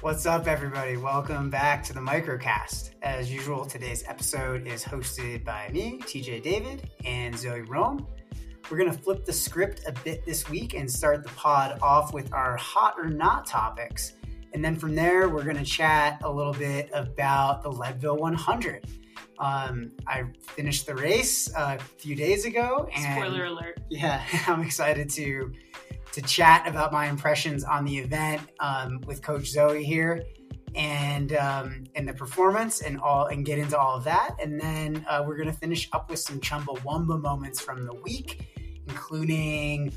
What's up, everybody? Welcome back to the Microcast. As usual, today's episode is hosted by me, TJ David, and Zoë Rom. We're going to flip the script a bit this week and start the pod off with our hot or not topics. And then from there, we're going to chat a little bit about the Leadville 100. I finished the race a few days ago. And spoiler alert. Yeah, I'm excited to chat about my impressions on the event with Coach Zoe here and the performance and get into all of that. And then we're going to finish up with some Chumbawamba moments from the week, including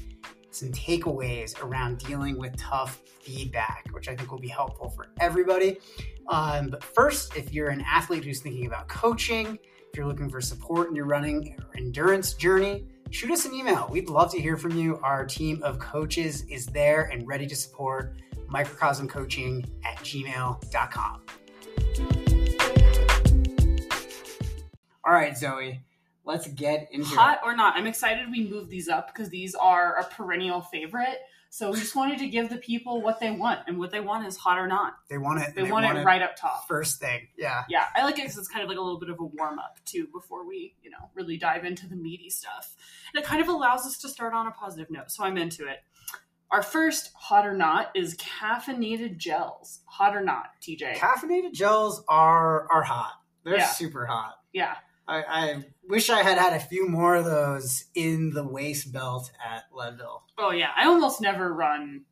some takeaways around dealing with tough feedback, which I think will be helpful for everybody. But first, if you're an athlete who's thinking about coaching, if you're looking for support in your running or endurance journey, shoot us an email. We'd love to hear from you. Our team of coaches is there and ready to support. microcosmcoaching@gmail.com. All right, Zoe, let's get into hot it. Or not. I'm excited we moved these up because these are a perennial favorite. So we just wanted to give the people what they want, and what they want is hot or not. They want it. They want it right up top. First thing. Yeah. Yeah. I like it because it's kind of like a little bit of a warm up too before we, really dive into the meaty stuff. And it kind of allows us to start on a positive note. So I'm into it. Our first hot or not is caffeinated gels. Hot or not, TJ? Caffeinated gels are hot. They're super hot. Yeah. I wish I had a few more of those in the waist belt at Leadville. Oh, yeah. I almost never run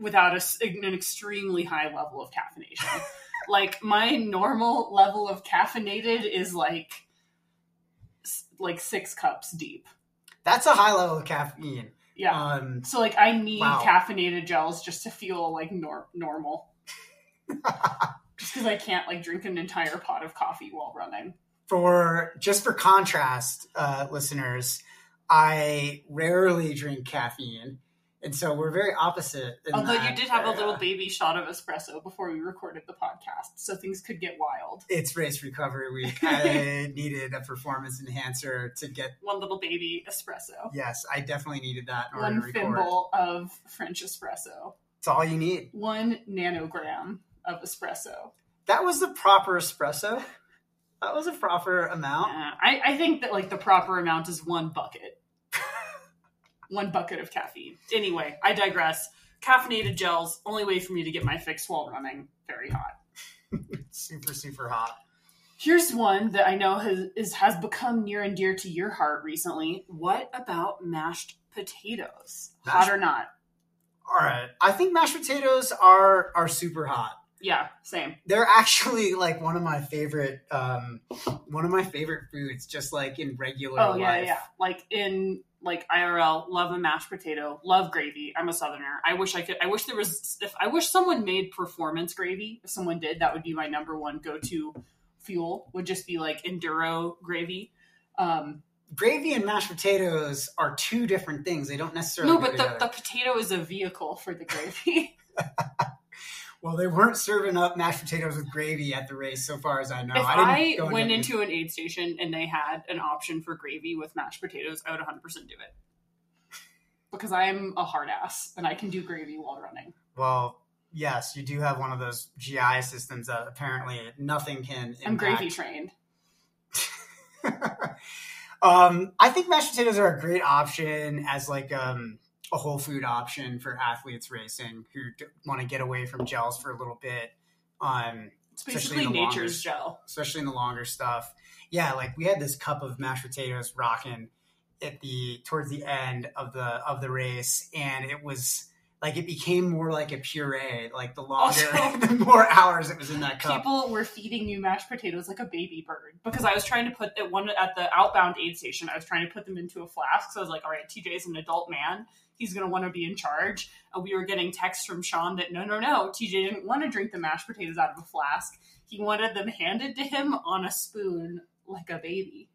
without an extremely high level of caffeination. Like, my normal level of caffeinated is like 6 cups deep. That's a high level of caffeine. Yeah. So, I need caffeinated gels just to feel, normal. Just because I can't, drink an entire pot of coffee while running. For contrast, listeners, I rarely drink caffeine, and so we're very opposite. Although you did have a little baby shot of espresso before we recorded the podcast, so things could get wild. It's race recovery week. I needed a performance enhancer to get one little baby espresso. Yes, I definitely needed that in order to record. One thimble of French espresso. It's all you need. 1 nanogram of espresso. That was the proper espresso. That was a proper amount. Yeah, I think that the proper amount is 1 bucket. 1 bucket of caffeine. Anyway, I digress. Caffeinated gels, only way for me to get my fix while running. Very hot. Super, super hot. Here's one that I know has become near and dear to your heart recently. What about mashed potatoes? Hot or not? All right. I think mashed potatoes are super hot. Yeah, same. They're actually one of my favorite foods, just in regular life. Oh yeah, life. Yeah. In IRL, love a mashed potato, love gravy. I'm a Southerner. I wish someone made performance gravy. If someone did, that would be my number one go-to fuel. Would just be enduro gravy. Gravy and mashed potatoes are two different things. They don't necessarily. No, but the potato is a vehicle for the gravy. Well, they weren't serving up mashed potatoes with gravy at the race, so far as I know. If I went into an aid station and they had an option for gravy with mashed potatoes, I would 100% do it. Because I'm a hard ass, and I can do gravy while running. Well, yes, you do have one of those GI systems that apparently nothing can impact. I'm gravy trained. I think mashed potatoes are a great option as a whole food option for athletes racing who want to get away from gels for a little bit. It's basically nature's gel. Especially in the longer stuff. Yeah, we had this cup of mashed potatoes rocking towards the end of the race, and it was it became more like a puree. The longer, the more hours it was in that cup. People were feeding you mashed potatoes like a baby bird because I was trying to put at the outbound aid station. I was trying to put them into a flask. So I was all right, TJ's an adult man. He's going to want to be in charge. We were getting texts from Sean that no, TJ didn't want to drink the mashed potatoes out of a flask. He wanted them handed to him on a spoon like a baby.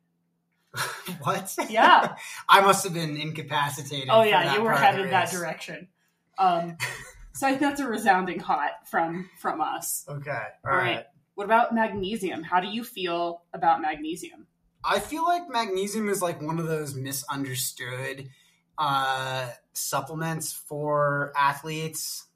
What? Yeah. I must have been incapacitated. Oh, yeah, you were headed that direction. So I think that's a resounding hot from us. Okay. All right. What about magnesium? How do you feel about magnesium? I feel like magnesium is one of those misunderstood supplements for athletes.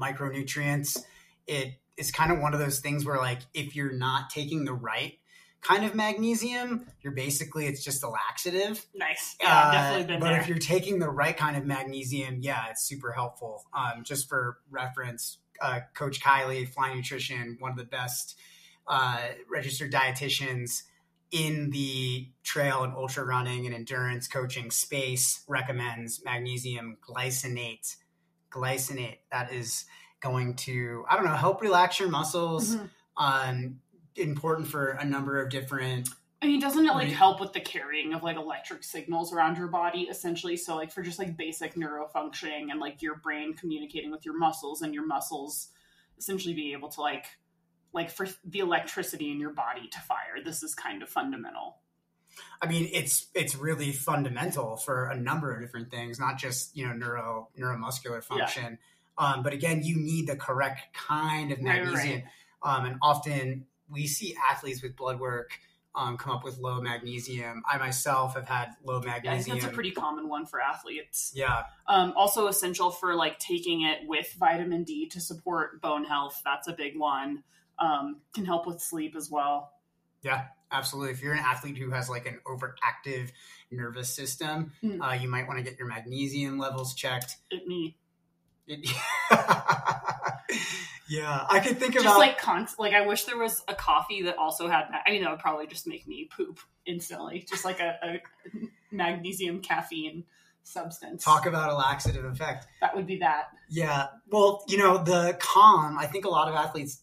micronutrients. It is kind of one of those things where, like, if you're not taking the right kind of magnesium, you're basically, it's just a laxative. Nice. Yeah, I've definitely been there. But if you're taking the right kind of magnesium, yeah, it's super helpful. Just for reference, Coach Kylie, Fly Nutrition, one of the best registered dietitians in the trail and ultra running and endurance coaching space, recommends magnesium glycinate. Glycinate, that is going to, I don't know, help relax your muscles. Mm-hmm. Important for a number of different. I mean, doesn't it help with the carrying of electric signals around your body, essentially? So for just basic neurofunctioning and your brain communicating with your muscles, and your muscles essentially be able to for the electricity in your body to fire. This is kind of fundamental. I mean, it's really fundamental for a number of different things, not just, neuromuscular function. Yeah. But again, you need the correct kind of magnesium. Right. And often we see athletes with blood work come up with low magnesium. I myself have had low magnesium. Yeah, I think that's a pretty common one for athletes. Yeah. Also essential for taking it with vitamin D to support bone health. That's a big one. Can help with sleep as well. Yeah, absolutely. If you're an athlete who has an overactive nervous system, you might want to get your magnesium levels checked. Yeah, I could think about I wish there was a coffee that also had. I mean, that would probably just make me poop instantly. Just a magnesium caffeine substance. Talk about a laxative effect. That would be that. Yeah. Well, the Calm. I think a lot of athletes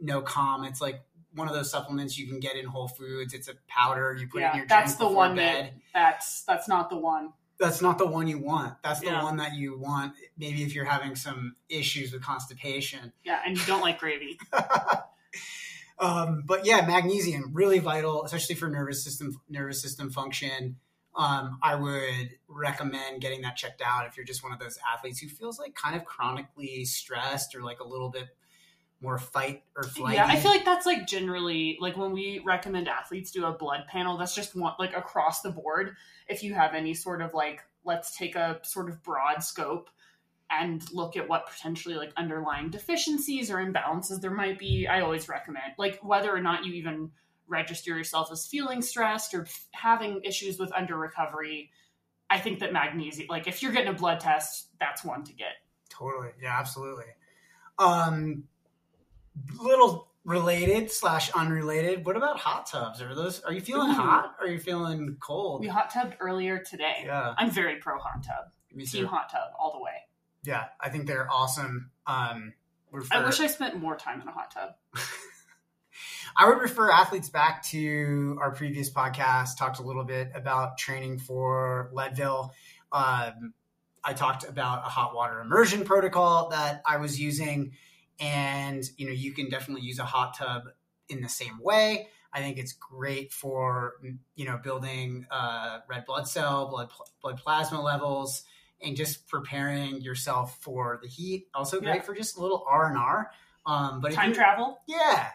know Calm. It's one of those supplements you can get in Whole Foods. It's a powder you put in your drink before bed. That's not the one. That's not the one you want. That's the one that you want. Maybe if you're having some issues with constipation. Yeah. And you don't like gravy. But yeah, magnesium, really vital, especially for nervous system function. I would recommend getting that checked out if you're just one of those athletes who feels kind of chronically stressed or a little bit more fight or flight. Yeah, I feel that's generally when we recommend athletes do a blood panel, that's just one, across the board. If you have any sort of let's take a sort of broad scope and look at what potentially underlying deficiencies or imbalances there might be, I always recommend whether or not you even register yourself as feeling stressed or having issues with under recovery. I think that magnesium, if you're getting a blood test, that's one to get. Totally. Yeah, absolutely. Little related / unrelated. What about hot tubs? Are you feeling hot or are you feeling cold? We hot tubbed earlier today. Yeah. I'm very pro hot tub. Me too. Team hot tub all the way. Yeah. I think they're awesome. I wish I spent more time in a hot tub. I would refer athletes back to our previous podcast, talked a little bit about training for Leadville. I talked about a hot water immersion protocol that I was using. And, you can definitely use a hot tub in the same way. I think it's great for, building red blood cell, blood plasma levels, and just preparing yourself for the heat. Also great for just a little R&R. But time travel? Yeah.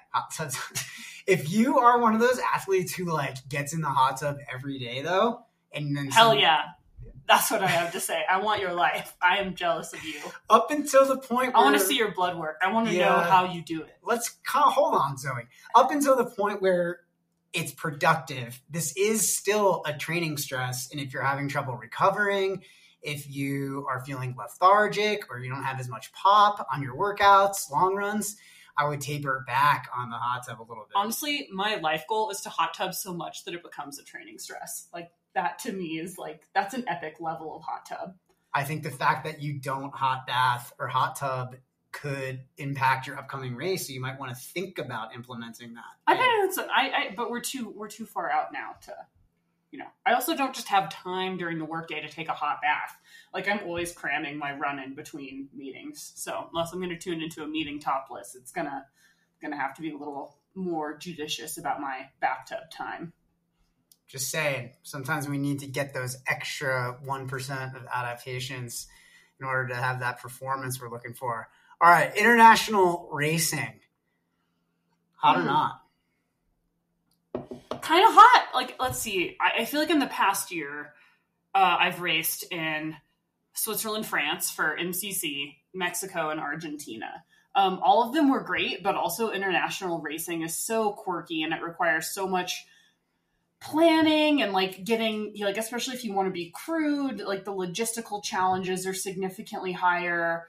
If you are one of those athletes who gets in the hot tub every day though, and then that's what I have to say. I want your life. I am jealous of you. Up until the point where I want to see your blood work. I want to know how you do it. Hold on, Zoe. Up until the point where it's productive, this is still a training stress. And if you're having trouble recovering, if you are feeling lethargic or you don't have as much pop on your workouts, long runs, I would taper back on the hot tub a little bit. Honestly, my life goal is to hot tub so much that it becomes a training stress. That to me is that's an epic level of hot tub. I think the fact that you don't hot bath or hot tub could impact your upcoming race. So you might want to think about implementing that. I bet it's, but we're too far out now to, I also don't just have time during the workday to take a hot bath. I'm always cramming my run in between meetings. So unless I'm going to tune into a meeting topless, it's going to have to be a little more judicious about my bathtub time. Just saying, sometimes we need to get those extra 1% of adaptations in order to have that performance we're looking for. All right, international racing. Hot or not? Kind of hot. Let's see. I feel in the past year, I've raced in Switzerland, France for MCC, Mexico, and Argentina. All of them were great, but also international racing is so quirky and it requires so much planning and like getting, you know, like, especially if you want to be crewed, like the logistical challenges are significantly higher.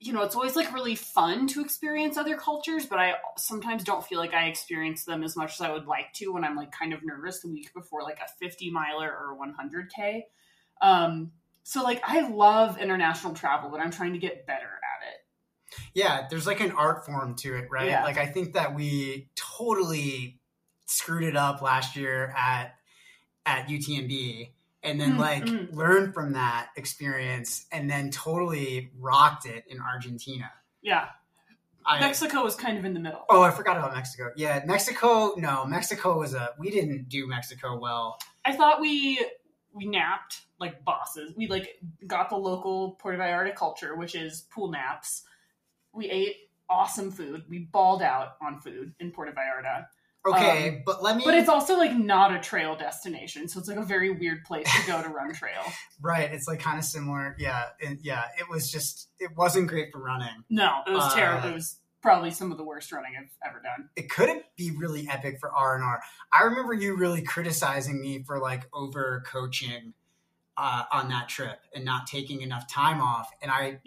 You know, it's always like really fun to experience other cultures, but I sometimes don't feel like I experience them as much as I would like to when I'm like kind of nervous the week before like a 50 miler or 100K. So like, I love international travel, but I'm trying to get better at it. Yeah, there's like an art form to it, right? Yeah. Like I think that we totally screwed it up last year at UTMB and then learned from that experience and then totally rocked it in Argentina. Yeah. Mexico was kind of in the middle. Oh, I forgot about Mexico. Yeah, Mexico was we didn't do Mexico well. I thought we napped like bosses. We like got the local Puerto Vallarta culture, which is pool naps. We ate awesome food. We balled out on food in Puerto Vallarta. Okay, but it's also like not a trail destination, so it's like a very weird place to go to run trail. Right, it's like kind of similar. Yeah, and yeah, it wasn't great for running. No, it was terrible. It was probably some of the worst running I've ever done. It couldn't be really epic for R&R. I remember you really criticizing me for like over coaching on that trip and not taking enough time off. And I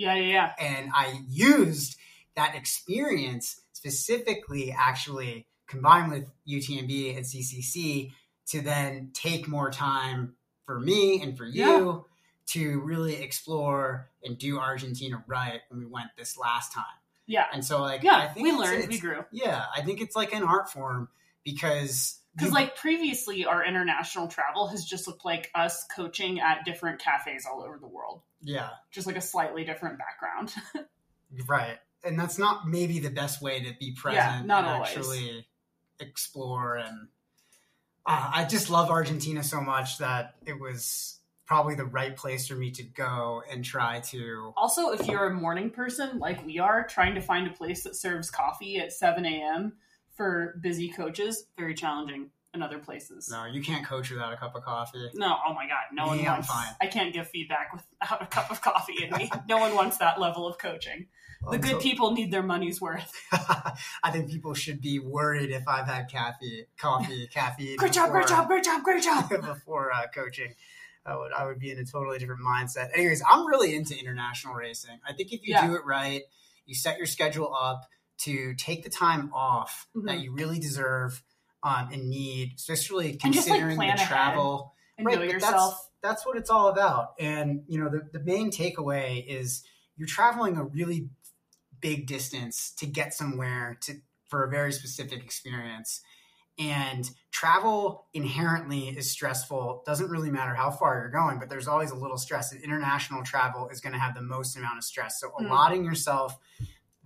used that experience specifically, actually combined with UTMB and CCC, to then take more time for me and for you to really explore and do Argentina right when we went this last time. Yeah. And so like, I think we learned, we grew. Yeah. I think it's like an art form because like previously our international travel has just looked like us coaching at different cafes all over the world. Yeah. Just like a slightly different background. Right. And that's not maybe the best way to be present not and always. Actually explore. And I just love Argentina so much that it was probably the right place for me to go and try to. Also, if you're a morning person like we are, trying to find a place that serves coffee at 7 a.m., for busy coaches, very challenging in other places. No, you can't coach without a cup of coffee. No, oh my God, no one wants. Fine. I can't give feedback without a cup of coffee in me. No one wants that level of coaching. The good people need their money's worth. I think people should be worried if I've had coffee. Great job. Before coaching, I would be in a totally different mindset. Anyways, I'm really into international racing. I think if you do it right, you set your schedule up to take the time off that you really deserve and need, especially considering like the travel. Right, but yourself. That's what it's all about. And, you know, the main takeaway is you're traveling a really big distance to get somewhere for a very specific experience. And travel inherently is stressful. Doesn't really matter how far you're going, but there's always a little stress. And international travel is going to have the most amount of stress. So allotting yourself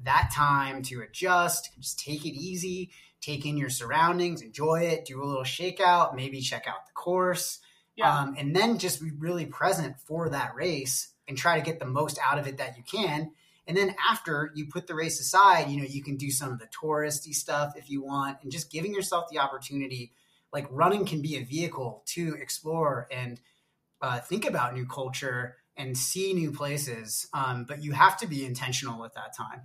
that time to adjust, just take it easy, take in your surroundings, enjoy it, do a little shakeout, maybe check out the course, and then just be really present for that race and try to get the most out of it that you can. And then after you put the race aside, you know, you can do some of the touristy stuff if you want, and just giving yourself the opportunity. Like running can be a vehicle to explore and think about new culture and see new places. But you have to be intentional with that time.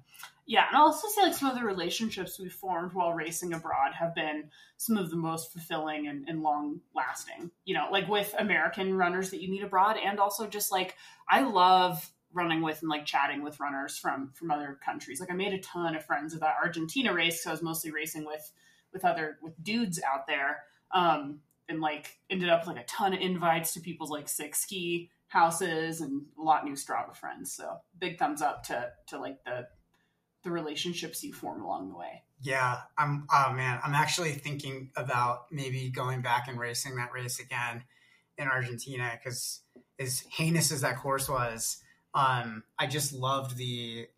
Yeah. And I'll also say like some of the relationships we formed while racing abroad have been some of the most fulfilling and long lasting, you know, like with American runners that you meet abroad. And also just like, I love running with and like chatting with runners from other countries. Like I made a ton of friends at that Argentina race. So I was mostly racing with dudes out there. And like ended up like a ton of invites to people's like six ski houses and a lot of new Strava friends. So big thumbs up to like the relationships you form along the way. Yeah. I'm actually thinking about maybe going back and racing that race again in Argentina, because as heinous as that course was, I just loved the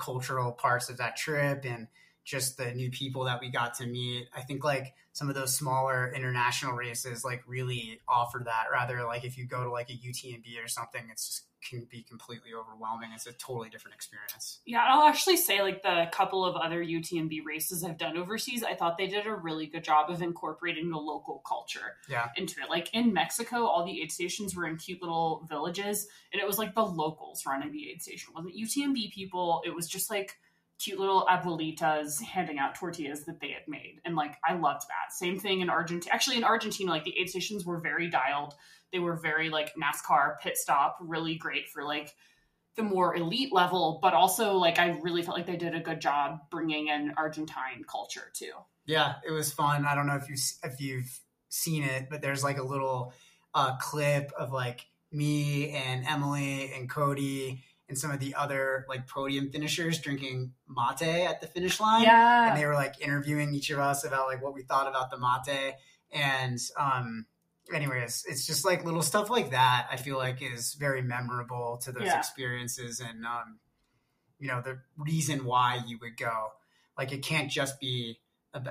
cultural parts of that trip and just the new people that we got to meet. I think like some of those smaller international races like really offer that, rather like if you go to like a UTMB or something, it's just can be completely overwhelming. It's a totally different experience. Yeah, I'll actually say like the couple of other UTMB races I've done overseas, I thought they did a really good job of incorporating the local culture into it. Like in Mexico, all the aid stations were in cute little villages, and it was like the locals running the aid station. It wasn't UTMB people. It was just like cute little abuelitas handing out tortillas that they had made. And like, I loved that. Same thing in Argentina. Actually in Argentina, like the aid stations were very dialed. They were very like NASCAR pit stop, really great for like the more elite level, but also like, I really felt like they did a good job bringing in Argentine culture too. Yeah, it was fun. I don't know if you've seen it, but there's like a little clip of like me and Emily and Cody and some of the other like podium finishers drinking mate at the finish line. Yeah. And they were like interviewing each of us about like what we thought about the mate. And anyways, it's just like little stuff like that I feel like is very memorable to those experiences. And, you know, the reason why you would go, like it can't just be,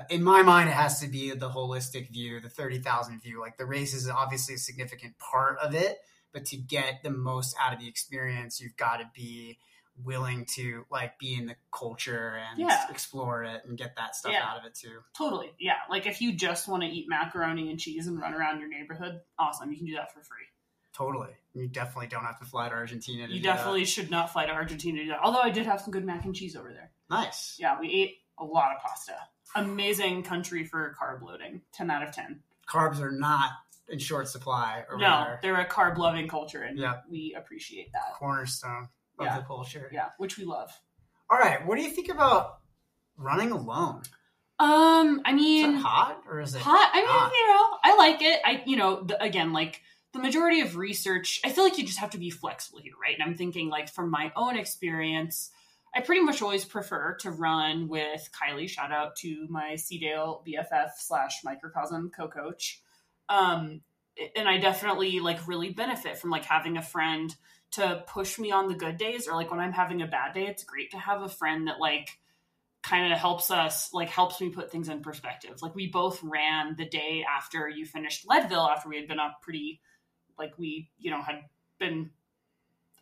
in my mind, it has to be the holistic view, the 30,000 view. Like the race is obviously a significant part of it, but to get the most out of the experience, you've got to be willing to like be in the culture and explore it and get that stuff out of it too. Totally. Yeah. Like if you just want to eat macaroni and cheese and run around your neighborhood, awesome. You can do that for free. Totally. You definitely don't have to fly to Argentina to do that. You definitely should not fly to Argentina to do that. Although I did have some good mac and cheese over there. Nice. Yeah. We ate a lot of pasta. Amazing country for carb loading. 10 out of 10. Carbs are not in short supply. No, they're a carb loving culture, and we appreciate that. Cornerstone of the culture. Yeah, which we love. All right, what do you think about running alone? I mean, is it hot or is it hot? I mean, you know, I like it. Again, like the majority of research, I feel like you just have to be flexible here, right? And I'm thinking like from my own experience, I pretty much always prefer to run with Kylie. Shout out to my Seadale BFF / Microcosm co-coach. And I definitely like really benefit from like having a friend to push me on the good days, or like when I'm having a bad day, it's great to have a friend that like kind of helps me put things in perspective. Like we both ran the day after you finished Leadville, after we had been up pretty, like we, you know, had been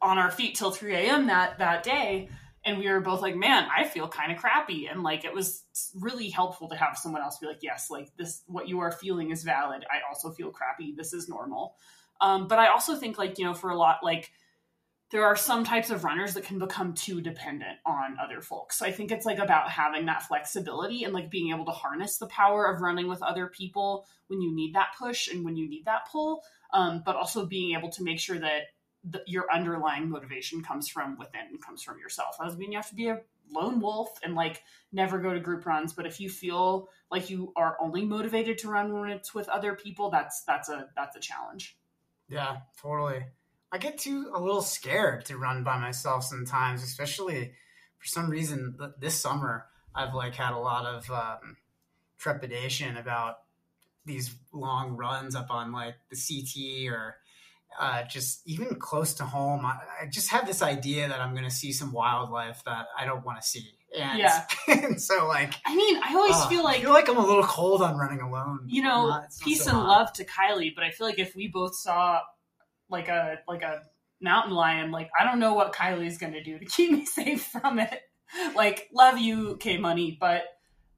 on our feet till 3 a.m. that day. And we were both like, man, I feel kind of crappy. And like, it was really helpful to have someone else be like, yes, like this, what you are feeling is valid. I also feel crappy. This is normal. But I also think like, you know, for a lot, like there are some types of runners that can become too dependent on other folks. So I think it's like about having that flexibility and like being able to harness the power of running with other people when you need that push and when you need that pull. But also being able to make sure that your underlying motivation comes from within and comes from yourself. I mean, you have to be a lone wolf and like never go to group runs. But if you feel like you are only motivated to run when it's with other people, that's a challenge. Yeah, totally. I get a little scared to run by myself sometimes, especially for some reason this summer, I've like had a lot of trepidation about these long runs up on like the CT or just even close to home. I just have this idea that I'm going to see some wildlife that I don't want to see. And, and so like, I mean, I always feel like I'm a little cold on running alone, you know, peace so and hot. Love to Kylie. But I feel like if we both saw like a mountain lion, like, I don't know what Kylie's going to do to keep me safe from it. Like, love you, K Money. But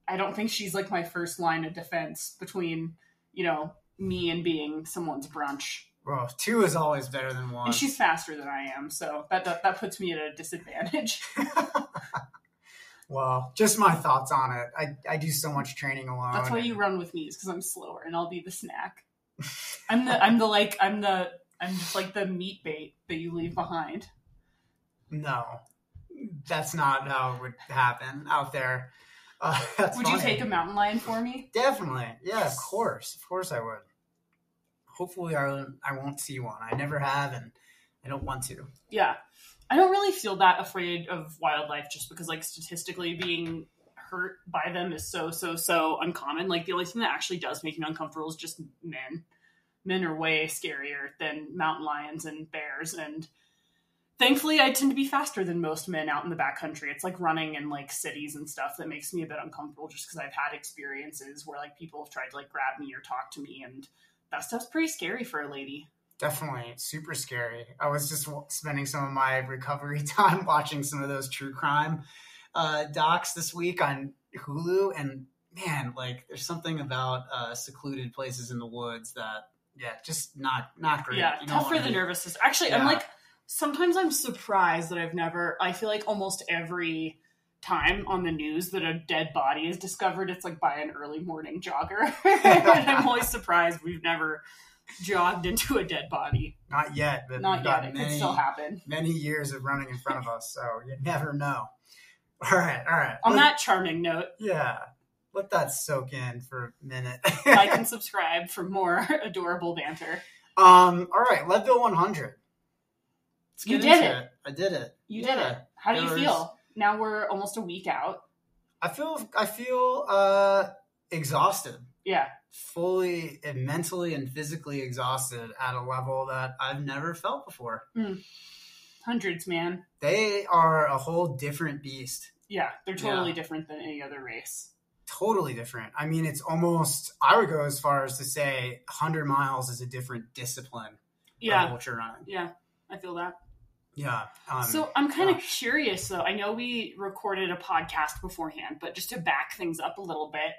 I don't think she's like my first line of defense between, you know, me and being someone's brunch. Bro, 2 is always better than 1. And she's faster than I am, so that puts me at a disadvantage. Well, just my thoughts on it. I do so much training alone. That's why you run with me, is because I'm slower and I'll be the snack. I'm just like the meat bait that you leave behind. No, that's not how it would happen out there. Would funny. You take a mountain lion for me? Definitely. Yeah, of course I would. Hopefully I won't see one. I never have, and I don't want to. Yeah. I don't really feel that afraid of wildlife just because, like, statistically being hurt by them is so uncommon. Like, the only thing that actually does make me uncomfortable is just men. Men are way scarier than mountain lions and bears, and Thankfully, I tend to be faster than most men out in the backcountry. It's like running in like cities and stuff that makes me a bit uncomfortable just because I've had experiences where like people have tried to like grab me or talk to me, and that stuff's pretty scary for a lady. Definitely. It's super scary. I was just spending some of my recovery time watching some of those true crime docs this week on Hulu, and man, like there's something about secluded places in the woods that, yeah, just not great. Yeah, tough for the nervous system. Actually, yeah. I'm like, sometimes I'm surprised that I feel like almost every time on the news that a dead body is discovered, it's like by an early morning jogger. And I'm always surprised we've never jogged into a dead body. Not yet, but not yet. It could still happen. Many years of running in front of us, so you never know. All right. On that charming note. Yeah. Let that soak in for a minute. I can subscribe for more adorable banter. All right, Leadville 100. You did it. I did it. You did it. How do you feel? Now we're almost a week out. I feel exhausted. Yeah. Fully and mentally and physically exhausted at a level that I've never felt before. Mm. Hundreds, man. They are a whole different beast. Yeah. They're totally different than any other race. Totally different. I mean, it's almost, I would go as far as to say 100 miles is a different discipline. Yeah. Of ultra running. Yeah. I feel that. Yeah. So I'm kind of curious, though. I know we recorded a podcast beforehand, but just to back things up a little bit,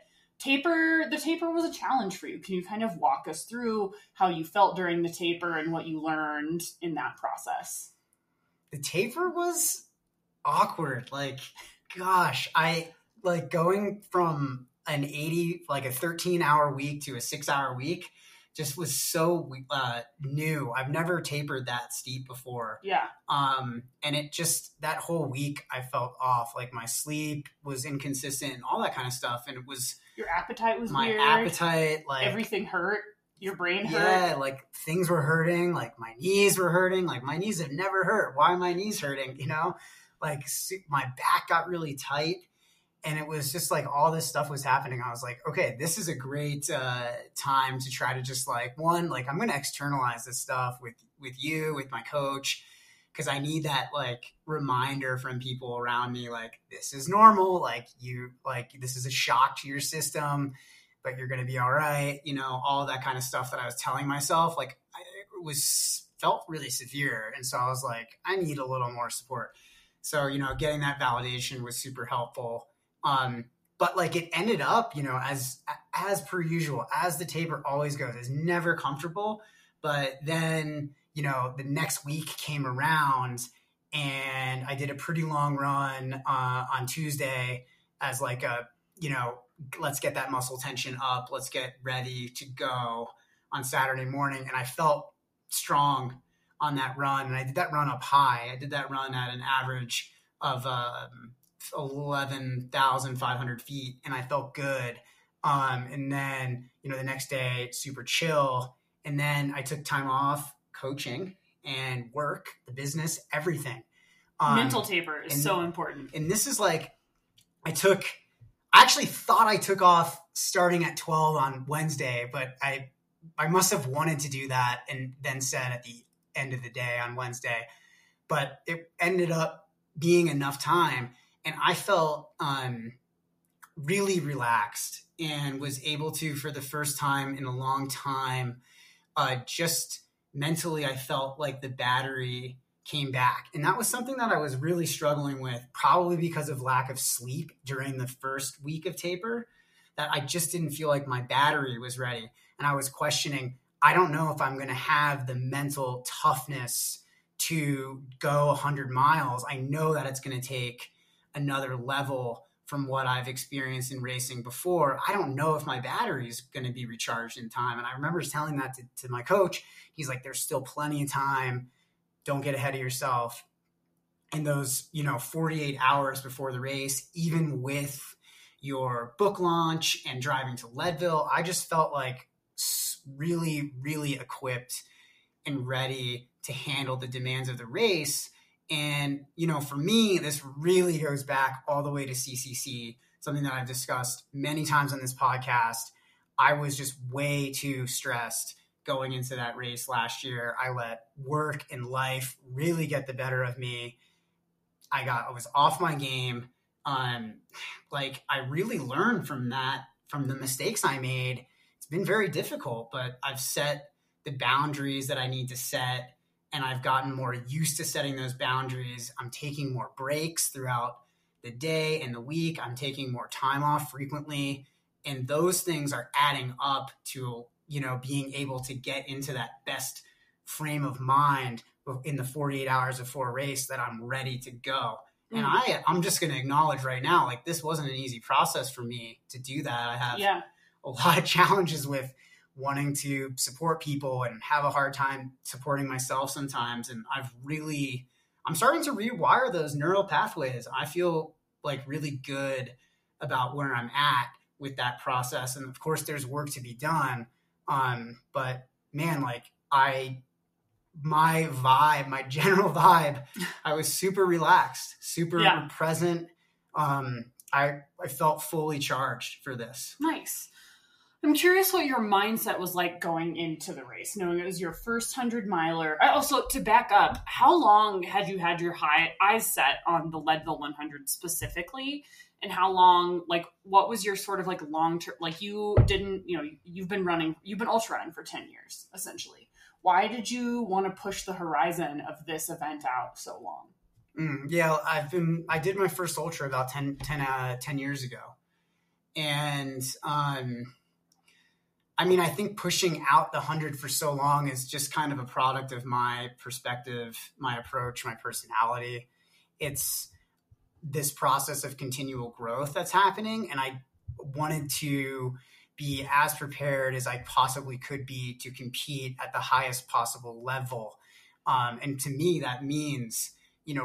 the taper was a challenge for you. Can you kind of walk us through how you felt during the taper and what you learned in that process? The taper was awkward. Like, gosh, I like going from an 80, like a 13-hour week to a 6-hour week. Just was so new. I've never tapered that steep before. Yeah. And it just, that whole week I felt off. Like my sleep was inconsistent and all that kind of stuff. And it was. Your appetite was weird. My appetite. Like everything hurt. Your brain hurt. Yeah. Like things were hurting. Like my knees were hurting. Like my knees have never hurt. Why are my knees hurting? You know, like my back got really tight. And it was just like all this stuff was happening. I was like, okay, this is a great time to try to just like, one, like I'm going to externalize this stuff with you, with my coach, because I need that like reminder from people around me, like this is normal, like you, like this is a shock to your system, but you're going to be all right. You know, all that kind of stuff that I was telling myself, like it felt really severe. And so I was like, I need a little more support. So, you know, getting that validation was super helpful. But like it ended up, you know, as per usual, as the taper always goes, it's never comfortable. But then, you know, the next week came around and I did a pretty long run, on Tuesday as like a, you know, let's get that muscle tension up. Let's get ready to go on Saturday morning. And I felt strong on that run. And I did that run up high. I did that run at an average of, 11,500 feet, and I felt good. And then, you know, the next day, super chill. And then I took time off coaching and work, the business, everything. Mental taper is so important. And this is like, I actually thought I took off starting at 12 on Wednesday, but I must have wanted to do that and then said at the end of the day on Wednesday, but it ended up being enough time. And I felt really relaxed and was able to, for the first time in a long time, just mentally, I felt like the battery came back. And that was something that I was really struggling with, probably because of lack of sleep during the first week of taper, that I just didn't feel like my battery was ready. And I was questioning, I don't know if I'm going to have the mental toughness to go 100 miles. I know that it's going to take another level from what I've experienced in racing before. I don't know if my battery is going to be recharged in time. And I remember telling that to my coach. He's like, there's still plenty of time. Don't get ahead of yourself. And those, you know, 48 hours before the race, even with your book launch and driving to Leadville, I just felt like really, really equipped and ready to handle the demands of the race. And, you know, for me, this really goes back all the way to CCC, something that I've discussed many times on this podcast. I was just way too stressed going into that race last year, I let work and life really get the better of me. I was off my game. I really learned from that, from the mistakes I made. It's been very difficult, but I've set the boundaries that I need to set, and I've gotten more used to setting those boundaries. I'm taking more breaks throughout the day and the week. I'm taking more time off frequently, and those things are adding up to, being able to get into that best frame of mind in the 48 hours before a race that I'm ready to go. And I'm just going to acknowledge right now, this wasn't an easy process for me to do that. I have a lot of challenges with wanting to support people and have a hard time supporting myself sometimes. And I'm starting to rewire those neural pathways. I feel really good about where I'm at with that process. And of course there's work to be done. But man, my general vibe, I was super relaxed, super present. I felt fully charged for this. Nice. I'm curious what your mindset was like going into the race, knowing it was your first 100-miler. Also, to back up, how long had you had your eyes set on the Leadville 100 specifically? And how long, what was your sort of long-term, you didn't, you've been ultra running for 10 years, essentially. Why did you want to push the horizon of this event out so long? I did my first ultra about 10 years ago. And, I think pushing out the 100 for so long is just kind of a product of my perspective, my approach, my personality. It's this process of continual growth that's happening. And I wanted to be as prepared as I possibly could be to compete at the highest possible level. And to me, that means,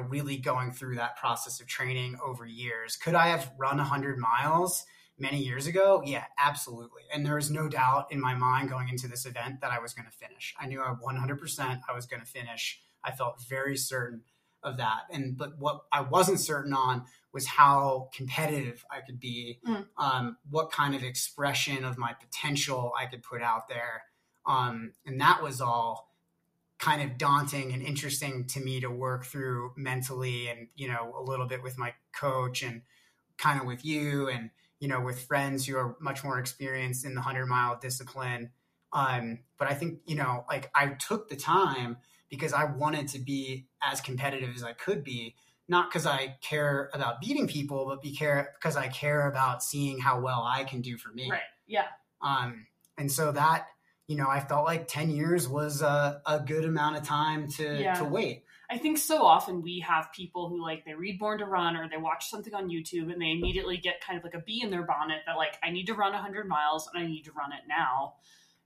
really going through that process of training over years. Could I have run 100 miles many years ago? Yeah, absolutely. And there was no doubt in my mind going into this event that I was going to finish. I knew 100% I was going to finish. I felt very certain of that. But what I wasn't certain on was how competitive I could be, what kind of expression of my potential I could put out there. And that was all kind of daunting and interesting to me to work through mentally and, a little bit with my coach and kind of with you and, with friends who are much more experienced in the 100-mile discipline. But I think, I took the time because I wanted to be as competitive as I could be, not because I care about beating people, but because I care about seeing how well I can do for me. Right. Yeah. And so that, I felt like 10 years was a good amount of time to wait. I think so often we have people who they read Born to Run or they watch something on YouTube and they immediately get kind of a bee in their bonnet that I need to run 100 miles and I need to run it now.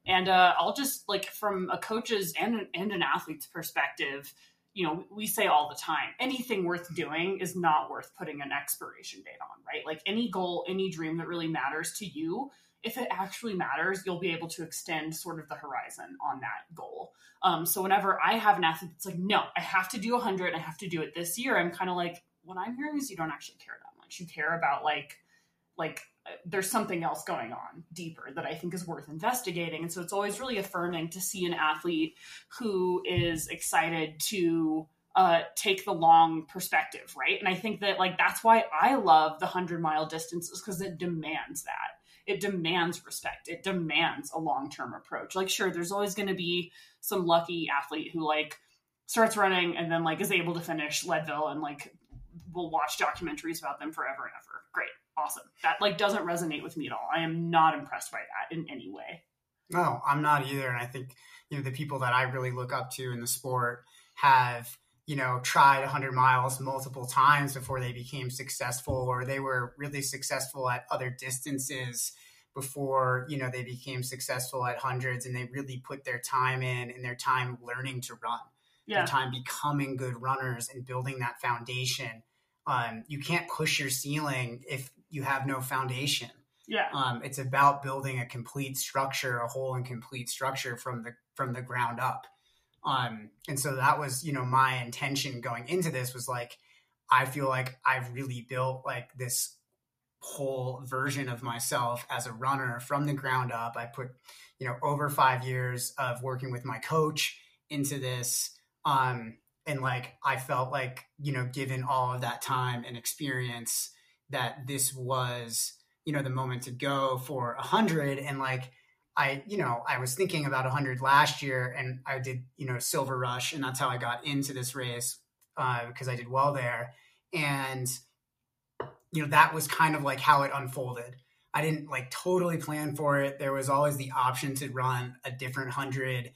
And I'll just from a coach's and an athlete's perspective, we say all the time, anything worth doing is not worth putting an expiration date on, right? Any goal, any dream that really matters to you, if it actually matters, you'll be able to extend sort of the horizon on that goal. So whenever I have an athlete that's no, I have to do 100. I have to do it this year. I'm kind of what I'm hearing is you don't actually care that much. You care about there's something else going on deeper that I think is worth investigating. And so it's always really affirming to see an athlete who is excited to take the long perspective. Right. And I think that that's why I love the 100-mile distances, because it demands that. It demands respect. It demands a long-term approach. Sure, there's always going to be some lucky athlete who starts running and then is able to finish Leadville and we'll watch documentaries about them forever and ever. Great. Awesome. That doesn't resonate with me at all. I am not impressed by that in any way. No, I'm not either. And I think, the people that I really look up to in the sport have, tried 100 miles multiple times before they became successful, or they were really successful at other distances before, they became successful at hundreds, and they really put their time in and their time learning to run, their time becoming good runners and building that foundation. You can't push your ceiling if you have no foundation. Yeah. It's about building a whole and complete structure from the ground up. And so that was, my intention going into this was I feel I've really built this whole version of myself as a runner from the ground up. I put, you know, over 5 years of working with my coach into this. And like, I felt like, you know, given all of that time and experience, that this was, you know, the moment to go for 100. And like, I was thinking about 100 last year, and I did, you know, Silver Rush, and that's how I got into this race, because I did well there. And, you know, that was kind of like how it unfolded. I didn't like totally plan for it. There was always the option to run a different 100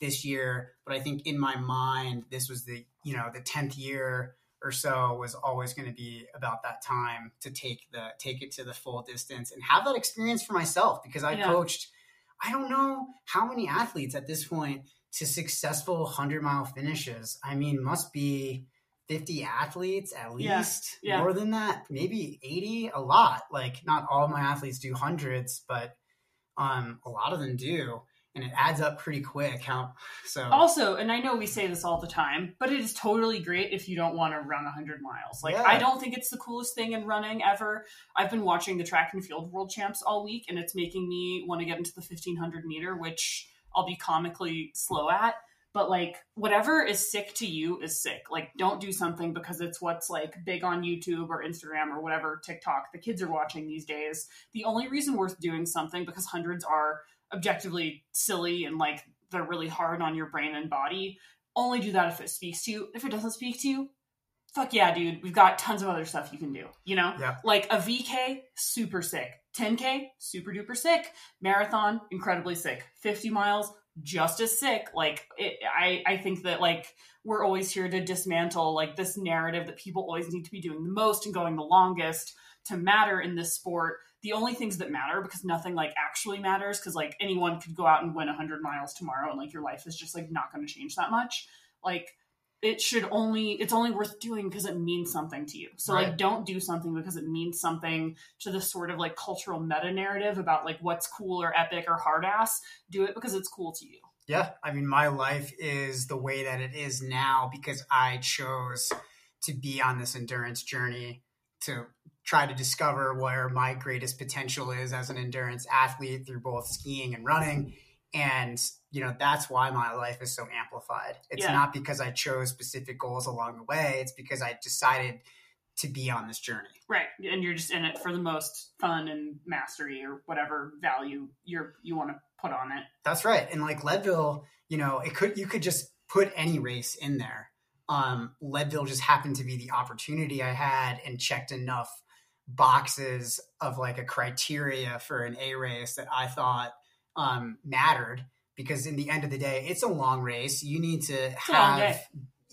this year, but I think in my mind, this was the, you know, the 10th year or so was always going to be about that time to take it to the full distance and have that experience for myself, because I coached, I don't know how many athletes at this point to successful 100-mile finishes. I mean, must be 50 athletes at least, more than that, maybe 80, a lot. Like, not all of my athletes do 100s, but a lot of them do. And it adds up pretty quick. Also, and I know we say this all the time, but it is totally great if you don't want to run 100 miles. Like, I don't think it's the coolest thing in running ever. I've been watching the track and field world champs all week, and it's making me want to get into the 1500 meter, which I'll be comically slow at. But like, whatever is sick to you is sick. Like, don't do something because it's what's like big on YouTube or Instagram or whatever, TikTok, the kids are watching these days. The only reason worth doing something, because hundreds are objectively silly and like they're really hard on your brain and body. Only do that if it speaks to you. If it doesn't speak to you, fuck yeah, dude, we've got tons of other stuff you can do, you know? Yeah. Like a VK, super sick. 10K, super duper sick. Marathon, incredibly sick. 50 miles, just as sick. Like, I think that like we're always here to dismantle like this narrative that people always need to be doing the most and going the longest to matter in this sport. The only things that matter, because nothing like actually matters, because like anyone could go out and win 100 miles tomorrow and like your life is just like not going to change that much. Like, it's only worth doing because it means something to you. So like, don't do something because it means something to this sort of like cultural meta narrative about like what's cool or epic or hard ass. Do it because it's cool to you. Yeah. I mean, my life is the way that it is now because I chose to be on this endurance journey to try to discover where my greatest potential is as an endurance athlete through both skiing and running. And, you know, that's why my life is so amplified. It's not because I chose specific goals along the way. It's because I decided to be on this journey. Right. And you're just in it for the most fun and mastery or whatever value you want to put on it. That's right. And like Leadville, you know, you could just put any race in there. Leadville just happened to be the opportunity I had and checked enough boxes of like a criteria for an A race that I thought mattered, because in the end of the day, it's a long race. You need to have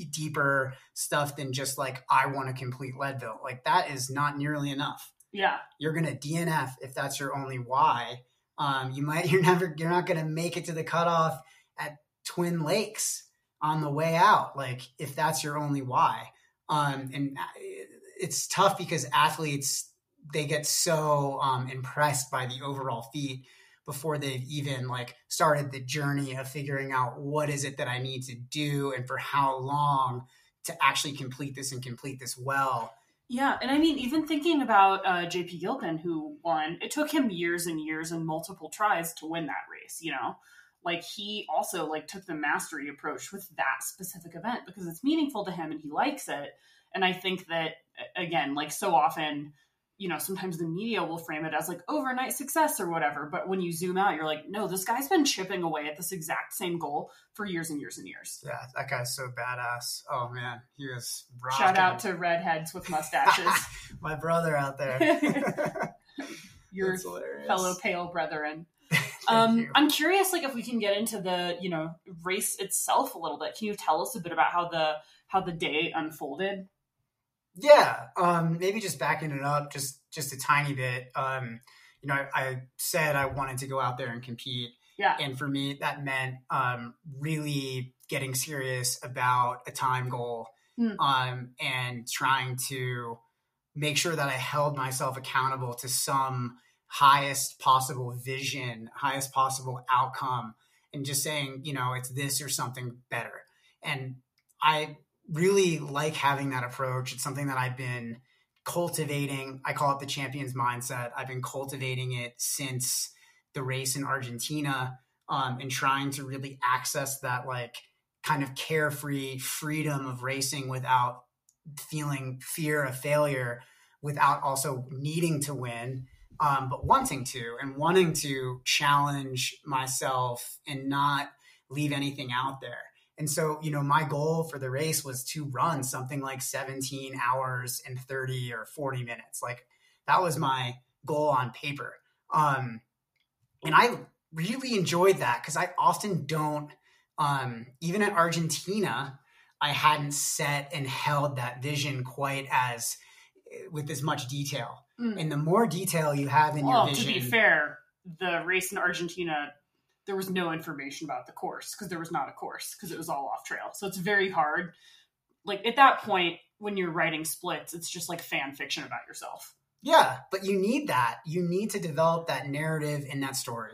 deeper stuff than just like, I want to complete Leadville. Like, that is not nearly enough. Yeah. You're going to DNF if that's your only why. You're not going to make it to the cutoff at Twin Lakes on the way out, like, if that's your only why. And it's tough because athletes, they get so impressed by the overall feat before they've even like started the journey of figuring out what is it that I need to do and for how long to actually complete this well. Yeah. And I mean, even thinking about JP Gilpin, who won, it took him years and years and multiple tries to win that race, you know? Like, he also like took the mastery approach with that specific event because it's meaningful to him and he likes it. And I think that, again, like so often, you know, sometimes the media will frame it as like overnight success or whatever. But when you zoom out, you're like, no, this guy's been chipping away at this exact same goal for years and years and years. Yeah, that guy's so badass. Oh man, he was rocking. Shout out to redheads with mustaches. My brother out there. Your fellow pale brethren. I'm curious, like, if we can get into the, you know, race itself a little bit. Can you tell us a bit about how the day unfolded? Yeah. Maybe just backing it up just a tiny bit. You know, I said I wanted to go out there and compete. Yeah. And for me, that meant, really getting serious about a time goal, and trying to make sure that I held myself accountable to some highest possible vision, highest possible outcome, and just saying, you know, it's this or something better. And I really like having that approach. It's something that I've been cultivating, I call it the champion's mindset. I've been cultivating it since the race in Argentina, and trying to really access that like kind of carefree freedom of racing without feeling fear of failure, without also needing to win, but wanting to challenge myself and not leave anything out there. And so, you know, my goal for the race was to run something like 17 hours and 30 or 40 minutes. Like that was my goal on paper. And I really enjoyed that because I often don't, even at Argentina, I hadn't set and held that vision quite as with as much detail. Mm. And the more detail you have in your vision. To be fair, the race in Argentina, there was no information about the course because there was not a course because it was all off trail. So it's very hard. Like at that point, when you're writing splits, it's just like fan fiction about yourself. Yeah. But you need that. You need to develop that narrative and that story.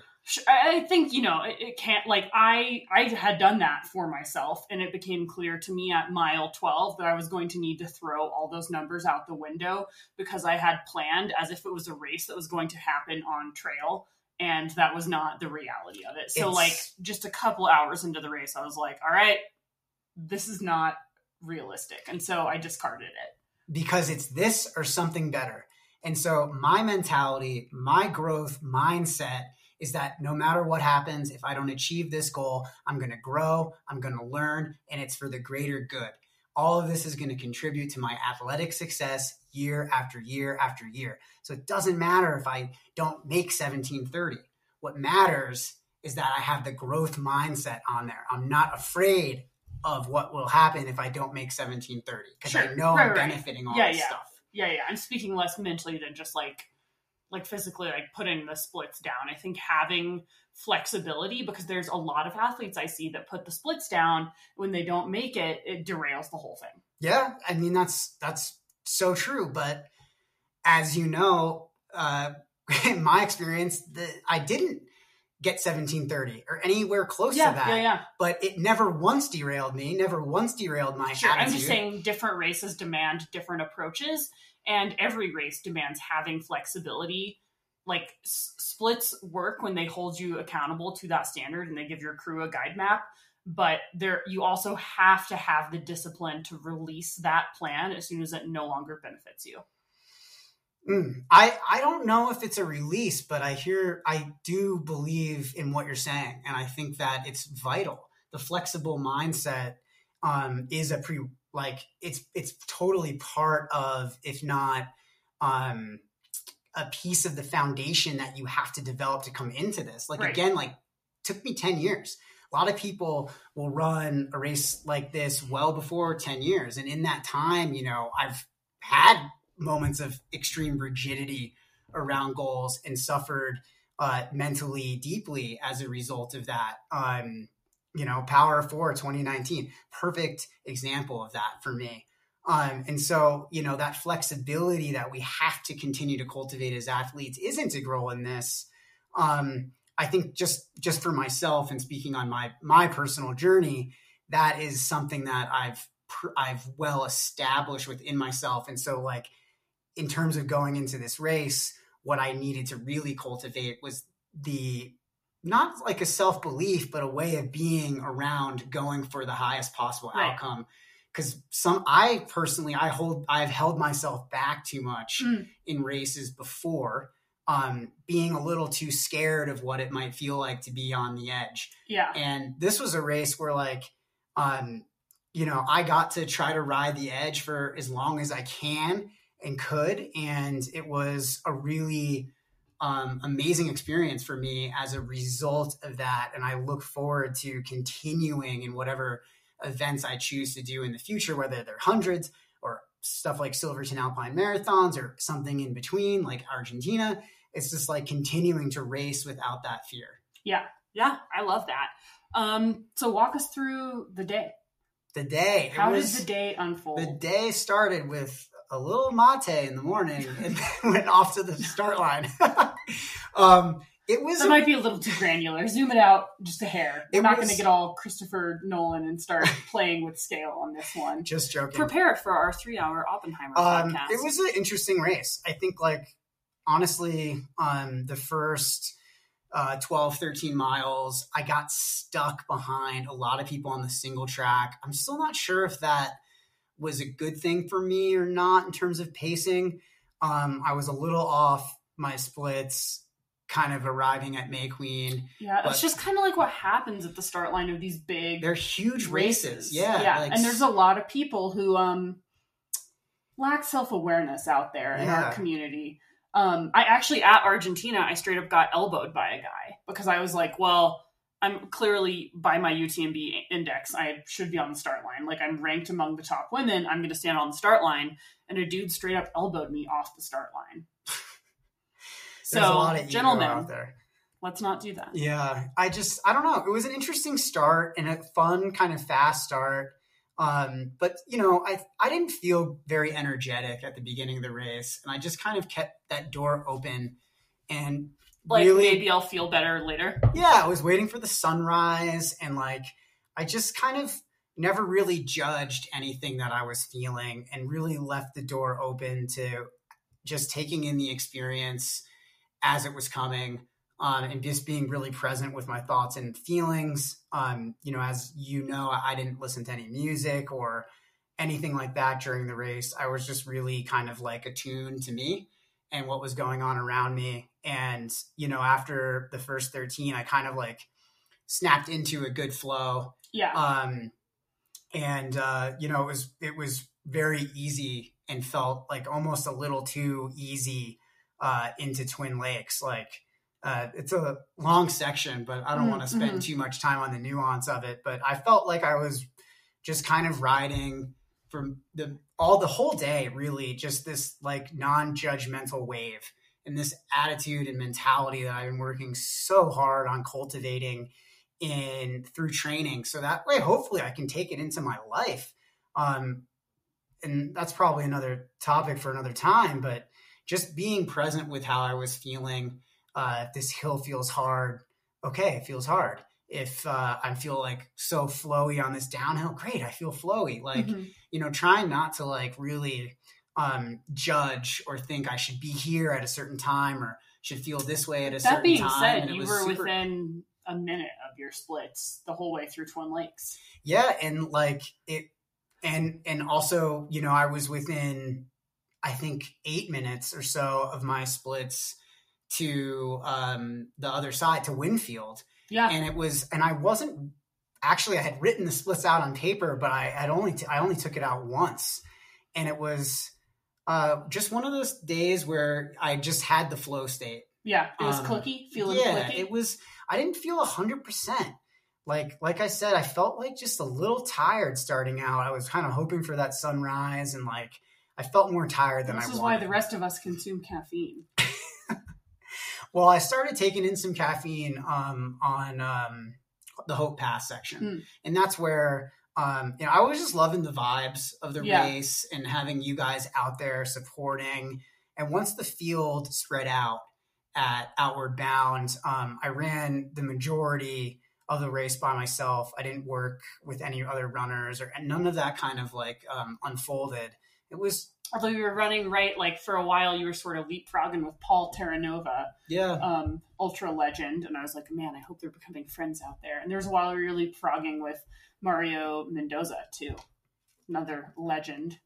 I think, you know, it can't, like I had done that for myself, and it became clear to me at mile 12 that I was going to need to throw all those numbers out the window because I had planned as if it was a race that was going to happen on trail. And that was not the reality of it. So like just a couple hours into the race, I was like, all right, this is not realistic. And so I discarded it. Because it's this or something better. And so my mentality, my growth mindset is that no matter what happens, if I don't achieve this goal, I'm going to grow, I'm going to learn, and it's for the greater good. All of this is going to contribute to my athletic success year after year after year. So it doesn't matter if I don't make 1730. What matters is that I have the growth mindset on there. I'm not afraid of what will happen if I don't make 1730 because sure. I know I'm benefiting all this stuff. Yeah. I'm speaking less mentally than just like physically, like putting the splits down. I think having flexibility, because there's a lot of athletes I see that put the splits down when they don't make it, it derails the whole thing. Yeah. I mean, that's so true. But as you know, in my experience, I didn't get 1730 or anywhere close to that. Yeah. But it never once derailed me, never once derailed my attitude. I'm just saying different races demand different approaches, and every race demands having flexibility. Like splits work when they hold you accountable to that standard and they give your crew a guide map. But you also have to have the discipline to release that plan as soon as it no longer benefits you. I don't know if it's a release, but I do believe in what you're saying. And I think that it's vital. The flexible mindset is a it's totally part of, if not a piece of the foundation that you have to develop to come into this. Like, right. Again, like took me 10 years. A lot of people will run a race like this well before 10 years. And in that time, you know, I've had moments of extreme rigidity around goals and suffered mentally deeply as a result of that. You know, Power 4 2019, perfect example of that for me. And so, you know, that flexibility that we have to continue to cultivate as athletes is integral in this. I think just for myself and speaking on my personal journey, that is something that I've well established within myself. And so like in terms of going into this race, what I needed to really cultivate was not like a self-belief, but a way of being around going for the highest possible outcome. Because I've held myself back too much in races before, being a little too scared of what it might feel like to be on the edge. Yeah. And this was a race where like, you know, I got to try to ride the edge for as long as I can and could. And it was a really amazing experience for me as a result of that. And I look forward to continuing in whatever events I choose to do in the future, whether they're hundreds or stuff like Silverton Alpine Marathons or something in between like Argentina. It's just like continuing to race without that fear. Yeah. Yeah. I love that. So walk us through the day. How did the day unfold? The day started with a little mate in the morning and went off to the start line. It was. That might be a little too granular. Zoom it out just a hair. I'm not going to get all Christopher Nolan and start playing with scale on this one. Just joking. Prepare it for our 3-hour Oppenheimer podcast. It was an interesting race. I think, like, honestly, the first 12, 13 miles, I got stuck behind a lot of people on the single track. I'm still not sure if that was a good thing for me or not in terms of pacing. I was a little off my splits, kind of arriving at May Queen. Yeah, it's just kind of like what happens at the start line of these big, they're huge races. Yeah. Like, and there's a lot of people who lack self-awareness out there in our community. I actually, at Argentina, I straight up got elbowed by a guy because I was like, well, I'm clearly by my UTMB index, I should be on the start line. Like, I'm ranked among the top women. I'm going to stand on the start line. And a dude straight up elbowed me off the start line. So, gentlemen, out there, let's not do that. Yeah. I don't know. It was an interesting start and a fun kind of fast start. But, you know, I didn't feel very energetic at the beginning of the race, and I just kind of kept that door open and like, really, maybe I'll feel better later. Yeah. I was waiting for the sunrise, and like, I just kind of never really judged anything that I was feeling and really left the door open to just taking in the experience as it was coming. And just being really present with my thoughts and feelings. You know, as you know, I didn't listen to any music or anything like that during the race. I was just really kind of like attuned to me and what was going on around me. And, you know, after the first 13, I kind of like snapped into a good flow. Yeah. You know, it was very easy and felt like almost a little too easy into Twin Lakes. It's a long section, but I don't want to spend too much time on the nuance of it. But I felt like I was just kind of riding from the whole day, really, just this like non-judgmental wave and this attitude and mentality that I've been working so hard on cultivating through training. So that way, hopefully I can take it into my life. And that's probably another topic for another time, but just being present with how I was feeling. If this hill feels hard, okay, it feels hard. If I feel like so flowy on this downhill, great, I feel flowy. Like, you know, trying not to like really judge or think I should be here at a certain time or should feel this way at a certain time. That being said, you were within a minute of your splits the whole way through Twin Lakes. Yeah, and like it, and also, you know, I was within, I think, 8 minutes or so of my splits to the other side, to Winfield. Yeah. And it was, and I wasn't, actually I had written the splits out on paper, but I had only, I only took it out once. And it was just one of those days where I just had the flow state. Yeah. It was clicky. It was, I didn't feel 100%. Like I said, I felt like just a little tired starting out. I was kind of hoping for that sunrise, and like, I felt more tired than I wanted. This is why the rest of us consume caffeine. Well, I started taking in some caffeine on the Hope Pass section. And that's where, you know, I was just loving the vibes of the race and having you guys out there supporting. And once the field spread out at Outward Bound, I ran the majority of the race by myself. I didn't work with any other runners, or none of that kind of like unfolded. It was... Although you were running right, like for a while, you were sort of leapfrogging with Paul Terranova, ultra legend. And I was like, man, I hope they're becoming friends out there. And there was a while we were leapfrogging with Mario Mendoza too, another legend.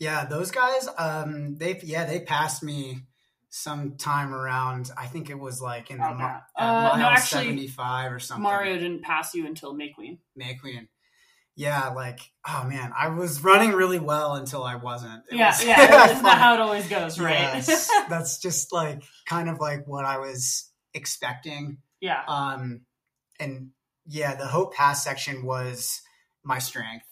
Yeah, those guys, they passed me sometime around. I think it was like in the mile 75 or something. Mario didn't pass you until May Queen. Yeah, like, oh man, I was running really well until I wasn't. That's not how it always goes, right? Yes, that's just like kind of like what I was expecting. Yeah. And yeah, the Hope Pass section was my strength.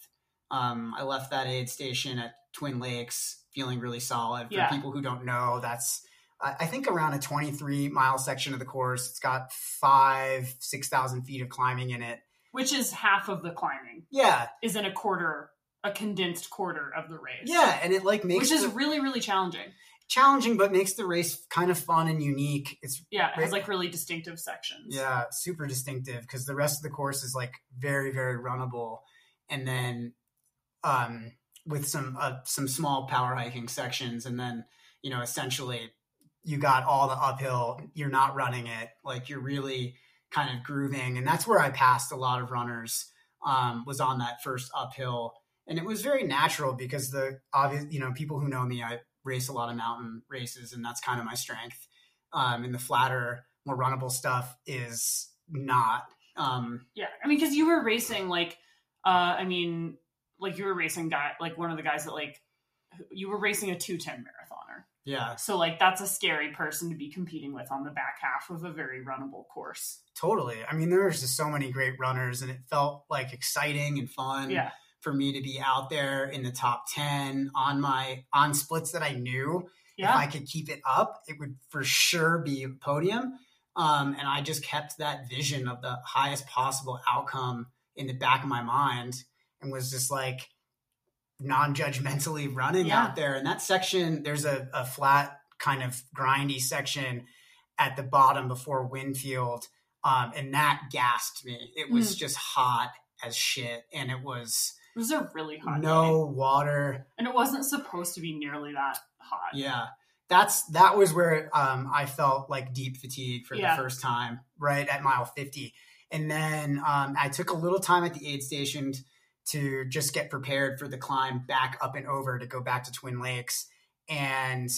I left that aid station at Twin Lakes feeling really solid. For people who don't know, that's I think around a 23-mile section of the course. It's got 6,000 feet of climbing in it. Which is half of the climbing. Yeah. Is in a quarter a condensed quarter of the race. Yeah, and it like makes which is really, really challenging. Challenging, but makes the race kind of fun and unique. It has like really distinctive sections. Yeah, super distinctive, because the rest of the course is like very, very runnable, and then with some small power hiking sections, and then essentially you got all the uphill. You're not running it, like you're really kind of grooving, and that's where I passed a lot of runners. Was on that first uphill, and it was very natural because the obvious, people who know me, I race a lot of mountain races, and that's kind of my strength. And the flatter, more runnable stuff is not. Because you were racing you were racing guy, like one of the guys that like you were racing a 2:10 marathoner. Yeah. So like that's a scary person to be competing with on the back half of a very runnable course. Totally. I mean, there was just so many great runners, and it felt like exciting and fun. Yeah. For me to be out there in the top 10 on splits that I knew, if I could keep it up, it would for sure be a podium. And I just kept that vision of the highest possible outcome in the back of my mind, and was just like non-judgmentally running out there. And that section, there's a flat kind of grindy section at the bottom before Winfield. And that gassed me. It was just hot as shit. And it was a really hot day. Water. And it wasn't supposed to be nearly that hot. Yeah. That was where I felt like deep fatigue for the first time, right at mile 50. And then I took a little time at the aid station to just get prepared for the climb back up and over to go back to Twin Lakes, and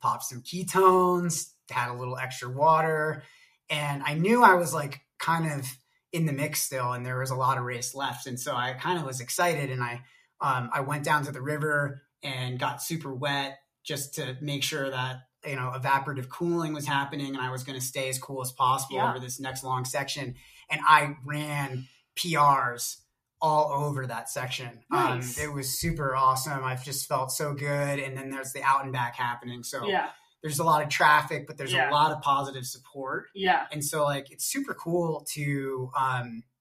pop some ketones, had a little extra water. And I knew I was like kind of in the mix still, and there was a lot of race left. And so I kind of was excited, and I went down to the river and got super wet just to make sure that, evaporative cooling was happening, and I was going to stay as cool as possible over this next long section. And I ran PRs all over that section. Nice. It was super awesome. I've just felt so good. And then there's the out and back happening. So there's a lot of traffic, but there's a lot of positive support. Yeah. And so like, it's super cool to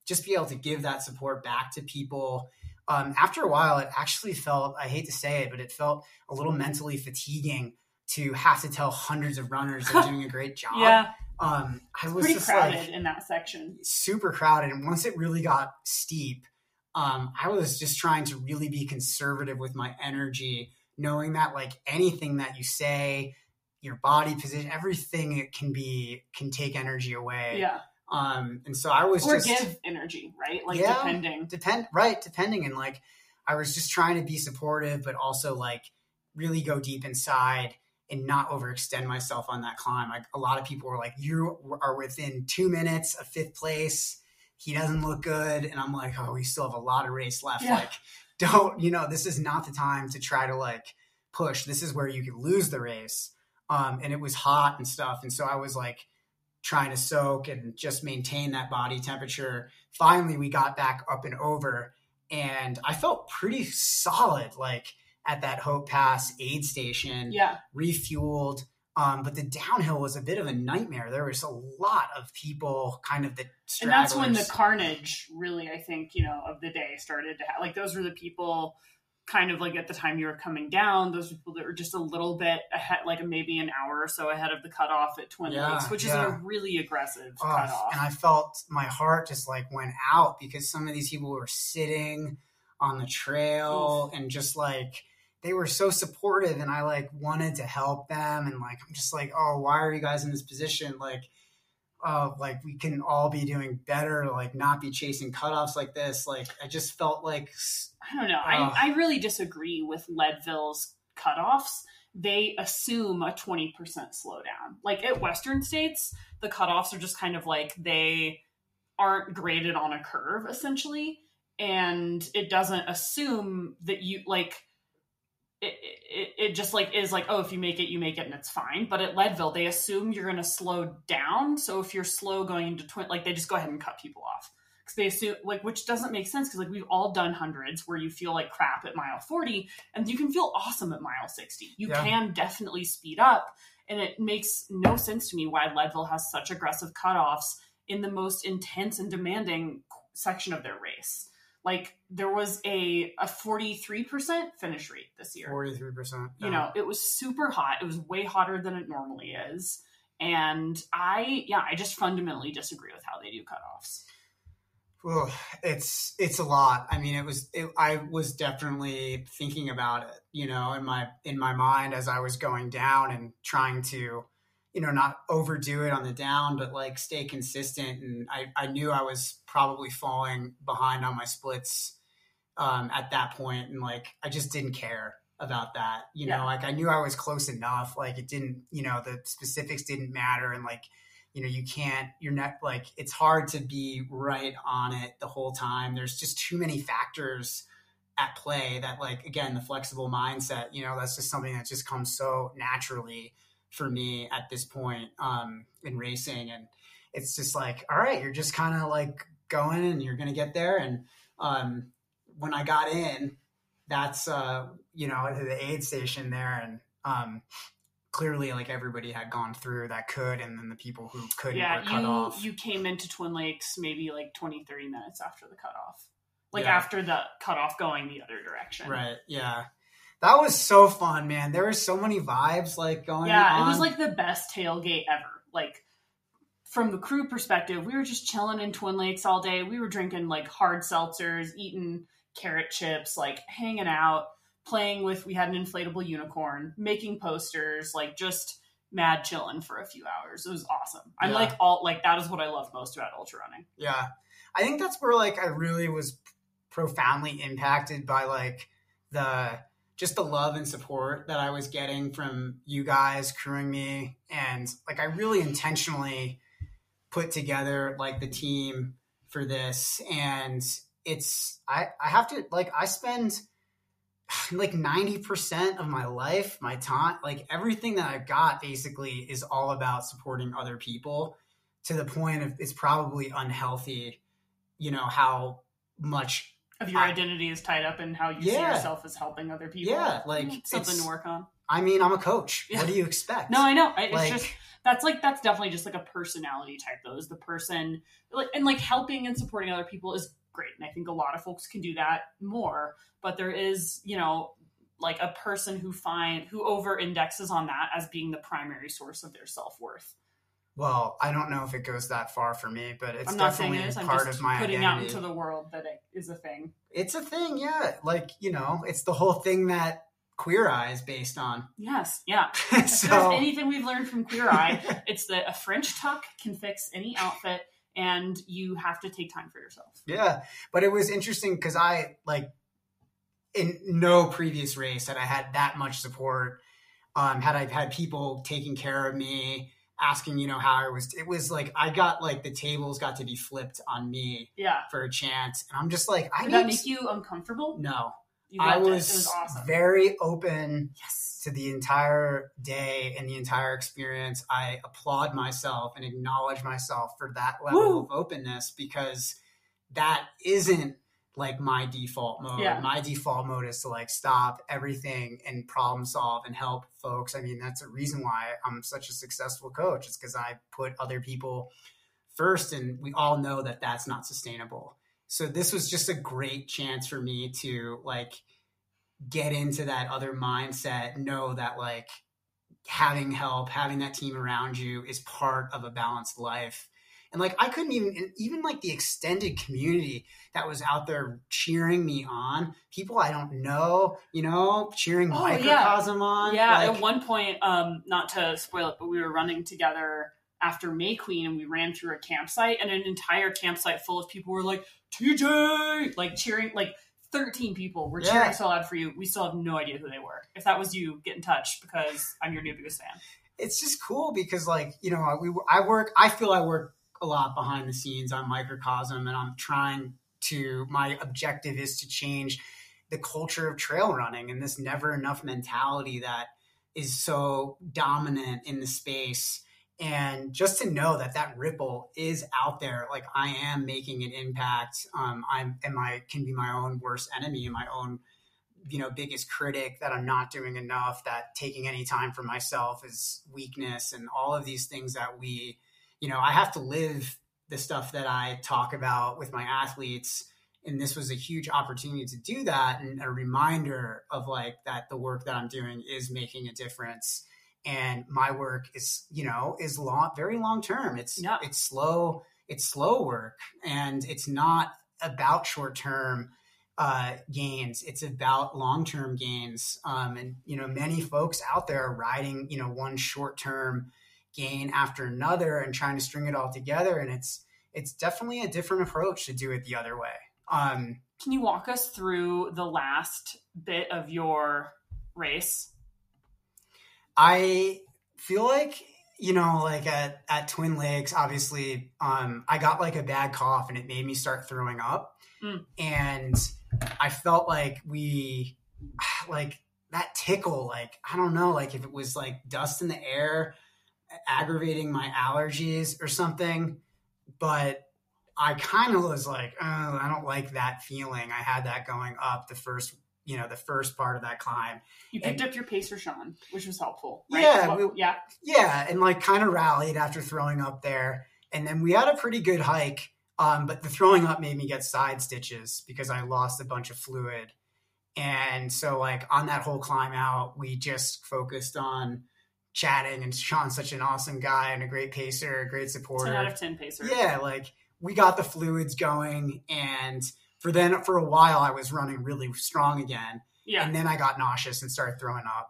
just be able to give that support back to people. After a while, it actually felt, I hate to say it, but it felt a little mentally fatiguing to have to tell hundreds of runners they're doing a great job. Yeah. I was pretty crowded in that section. Super crowded. And once it really got steep, I was just trying to really be conservative with my energy, knowing that like anything that you say, your body position, everything it can take energy away. Yeah. And so I was give energy, right? Like depending. And like, I was just trying to be supportive, but also like really go deep inside and not overextend myself on that climb. Like a lot of people were like, you are within 2 minutes of fifth place. He doesn't look good. And I'm like, oh, we still have a lot of race left. Yeah. Like don't, this is not the time to try to like push. This is where you could lose the race. And it was hot and stuff. And so I was like trying to soak and just maintain that body temperature. Finally, we got back up and over, and I felt pretty solid, like at that Hope Pass aid station, refueled. But the downhill was a bit of a nightmare. There was a lot of people kind of the stragglers. And that's when the carnage really, I think, of the day started to like, those were the people kind of like at the time you were coming down, those people that were just a little bit ahead, like maybe an hour or so ahead of the cutoff at Twin Lakes, which is a really aggressive cutoff. And I felt my heart just like went out because some of these people were sitting on the trail and just like, they were so supportive, and I like wanted to help them. And like, I'm just like, oh, why are you guys in this position? Like, we can all be doing better, like not be chasing cutoffs like this. Like, I just felt like, I don't know. I really disagree with Leadville's cutoffs. They assume a 20% slowdown. Like at Western States, the cutoffs are just kind of like, they aren't graded on a curve essentially. And it doesn't assume that you like, it just like is like, oh, if you make it and it's fine. But at Leadville, they assume you're going to slow down. So if you're slow going into like they just go ahead and cut people off. Because they assume, like, which doesn't make sense, because like we've all done hundreds where you feel like crap at mile 40 and you can feel awesome at mile 60. You can definitely speed up, and it makes no sense to me why Leadville has such aggressive cutoffs in the most intense and demanding section of their race. Like there was a 43% finish rate this year. 43%. You know, it was super hot. It was way hotter than it normally is. And I just fundamentally disagree with how they do cutoffs. Well, it's a lot. I mean, I was definitely thinking about it, you know, in my mind as I was going down and trying to, you know, not overdo it on the down, but like stay consistent. And I knew I was probably falling behind on my splits at that point. And like, I just didn't care about that. You know, like I knew I was close enough. Like it didn't, you know, the specifics didn't matter. And like, you know, you're not like, it's hard to be right on it the whole time. There's just too many factors at play that like, again, the flexible mindset, you know, that's just something that just comes so naturally for me at this point in racing. And it's just like, all right, you're just kind of like going and you're going to get there. And when I got in, that's, you know, the aid station there. And clearly like everybody had gone through that could, and then the people who couldn't were cut off. You came into Twin Lakes maybe like 20, 30 minutes after the cutoff, like after the cutoff going the other direction. Right. Yeah. That was so fun, man. There were so many vibes like going on. Yeah, it was like the best tailgate ever. Like from the crew perspective, we were just chilling in Twin Lakes all day. We were drinking like hard seltzers, eating carrot chips, like hanging out, playing with, we had an inflatable unicorn, making posters, like just mad chilling for a few hours. It was awesome. I'm that is what I love most about ultra running. Yeah. I think that's where like I really was profoundly impacted by like the love and support that I was getting from you guys crewing me. And like, I really intentionally put together like the team for this. And it's, I have to like, I spend like 90% of my life, my time, like everything that I've got basically is all about supporting other people, to the point of it's probably unhealthy, you know, how much of your identity is tied up in how you see yourself as helping other people. Yeah, like something to work on. I mean, I'm a coach. Yeah. What do you expect? No, I know. It's like, just that's definitely just like a personality type. Though is the person like, and like helping and supporting other people is great, and I think a lot of folks can do that more. But there is, you know, like a person who over indexes on that as being the primary source of their self-worth. Well, I don't know if it goes that far for me, but it's definitely part of my identity. I'm just putting out into the world that it is a thing. It's a thing, yeah. Like, you know, it's the whole thing that Queer Eye is based on. Yes, yeah. If there's anything we've learned from Queer Eye, it's that a French tuck can fix any outfit, and you have to take time for yourself. Yeah, but it was interesting because I, like, in no previous race had I had that much support, had I had people taking care of me, asking, you know, how I was. It was like I got like the tables got to be flipped on me for a chance, and I'm just like, did that make you uncomfortable? No, I was awesome. Very open to the entire day and the entire experience. I applaud myself and acknowledge myself for that level of openness, because that isn't like my default mode. Yeah. My default mode is to like stop everything and problem solve and help folks. I mean, that's a reason why I'm such a successful coach, is because I put other people first, and we all know that that's not sustainable. So this was just a great chance for me to like get into that other mindset, know that like having help, having that team around you is part of a balanced life. And like, I couldn't even like the extended community that was out there cheering me on, people I don't know, you know, cheering Microcosm on. Yeah. Like, at one point, not to spoil it, but we were running together after May Queen, and we ran through a campsite, and an entire campsite full of people were like, TJ, like cheering, like 13 people were cheering so loud for you. We still have no idea who they were. If that was you, get in touch, because I'm your new biggest fan. It's just cool because like, you know, I feel I work a lot behind the scenes on Microcosm, and I'm my objective is to change the culture of trail running and this never enough mentality that is so dominant in the space. And just to know that that ripple is out there, like I am making an impact. I can be my own worst enemy and my own, you know, biggest critic, that I'm not doing enough, that taking any time for myself is weakness, and all of these things that we, you know, I have to live the stuff that I talk about with my athletes And this was a huge opportunity to do that, and a reminder of like that the work that I'm doing is making a difference. And my work is, you know, is long, very long term. It's it's slow work, and it's not about short term gains. It's about long term gains. And you know, many folks out there are riding, you know, one short term gain after another and trying to string it all together. And it's definitely a different approach to do it the other way. Can you walk us through the last bit of your race? I feel like, you know, like at Twin Lakes, obviously, I got like a bad cough and it made me start throwing up. And I felt like we, like that tickle, like, I don't know, like if it was like dust in the air aggravating my allergies or something, but I kind of was like, oh, I don't like that feeling. I had that going up the first part of that climb. You picked up your pacer, Sean, which was helpful. Right? Yeah. Yeah. And like kind of rallied after throwing up there. And then we had a pretty good hike. But the throwing up made me get side stitches because I lost a bunch of fluid. And so like on that whole climb out, we just focused on chatting, and Sean's such an awesome guy and a great pacer, a great supporter. 10 out of 10 pacer. Yeah. Like, we got the fluids going, and for a while I was running really strong again. Yeah. And then I got nauseous and started throwing up.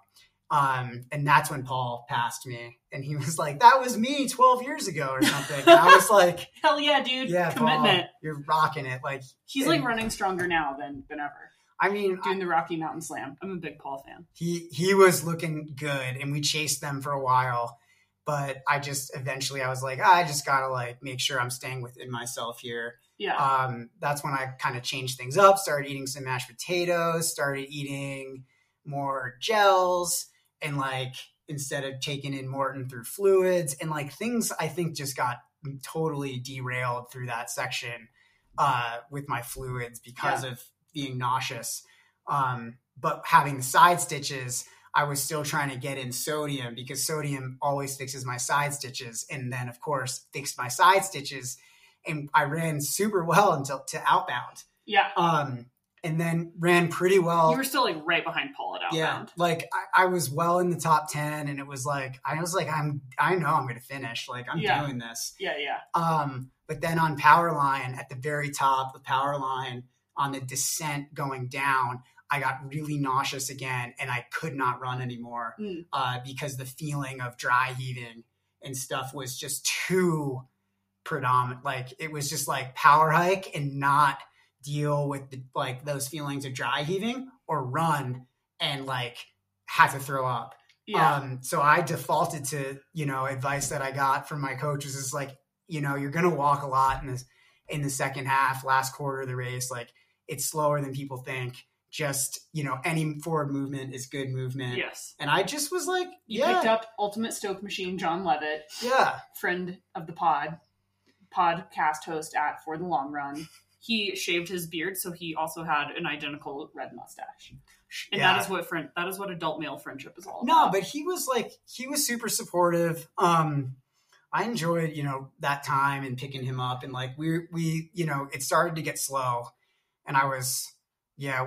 And that's when Paul passed me, and he was like, that was me 12 years ago or something. And I was like, hell yeah, dude. Yeah, commitment. Paul, you're rocking it. Like, he's like running stronger now than ever. I mean, doing the Rocky Mountain Slam. I'm a big Paul fan. He was looking good, and we chased them for a while. But I was like, I just got to like make sure I'm staying within myself here. Yeah. That's when I kind of changed things up, started eating some mashed potatoes, started eating more gels, and like instead of taking in Morton through fluids, and like things I think just got totally derailed through that section with my fluids because of being nauseous. But having the side stitches, I was still trying to get in sodium because sodium always fixes my side stitches. And then of course fixed my side stitches, and I ran super well until to outbound. Yeah. And then ran pretty well. You were still like right behind Paul at outbound. Yeah. Like I was well in the top 10, and it was like, I know I'm going to finish. Like I'm doing this. Yeah. Yeah. But then on power line at the very top, the power line on the descent going down, I got really nauseous again, and I could not run anymore because the feeling of dry heaving and stuff was just too predominant. Like it was just like power hike and not deal with like those feelings of dry heaving, or run and like have to throw up. Yeah. So I defaulted to, you know, advice that I got from my coaches is like, you know, you're going to walk a lot in the second half, last quarter of the race. Like it's slower than people think. Just, you know, any forward movement is good movement. Yes. And I just was like, You picked up Ultimate Stoke Machine, John Levitt. Yeah. Friend of the pod, podcast host at For the Long Run. He shaved his beard, so he also had an identical red mustache. And that is what adult male friendship is all about. No, but he was super supportive. I enjoyed, you know, that time and picking him up, and like we you know, it started to get slow, and it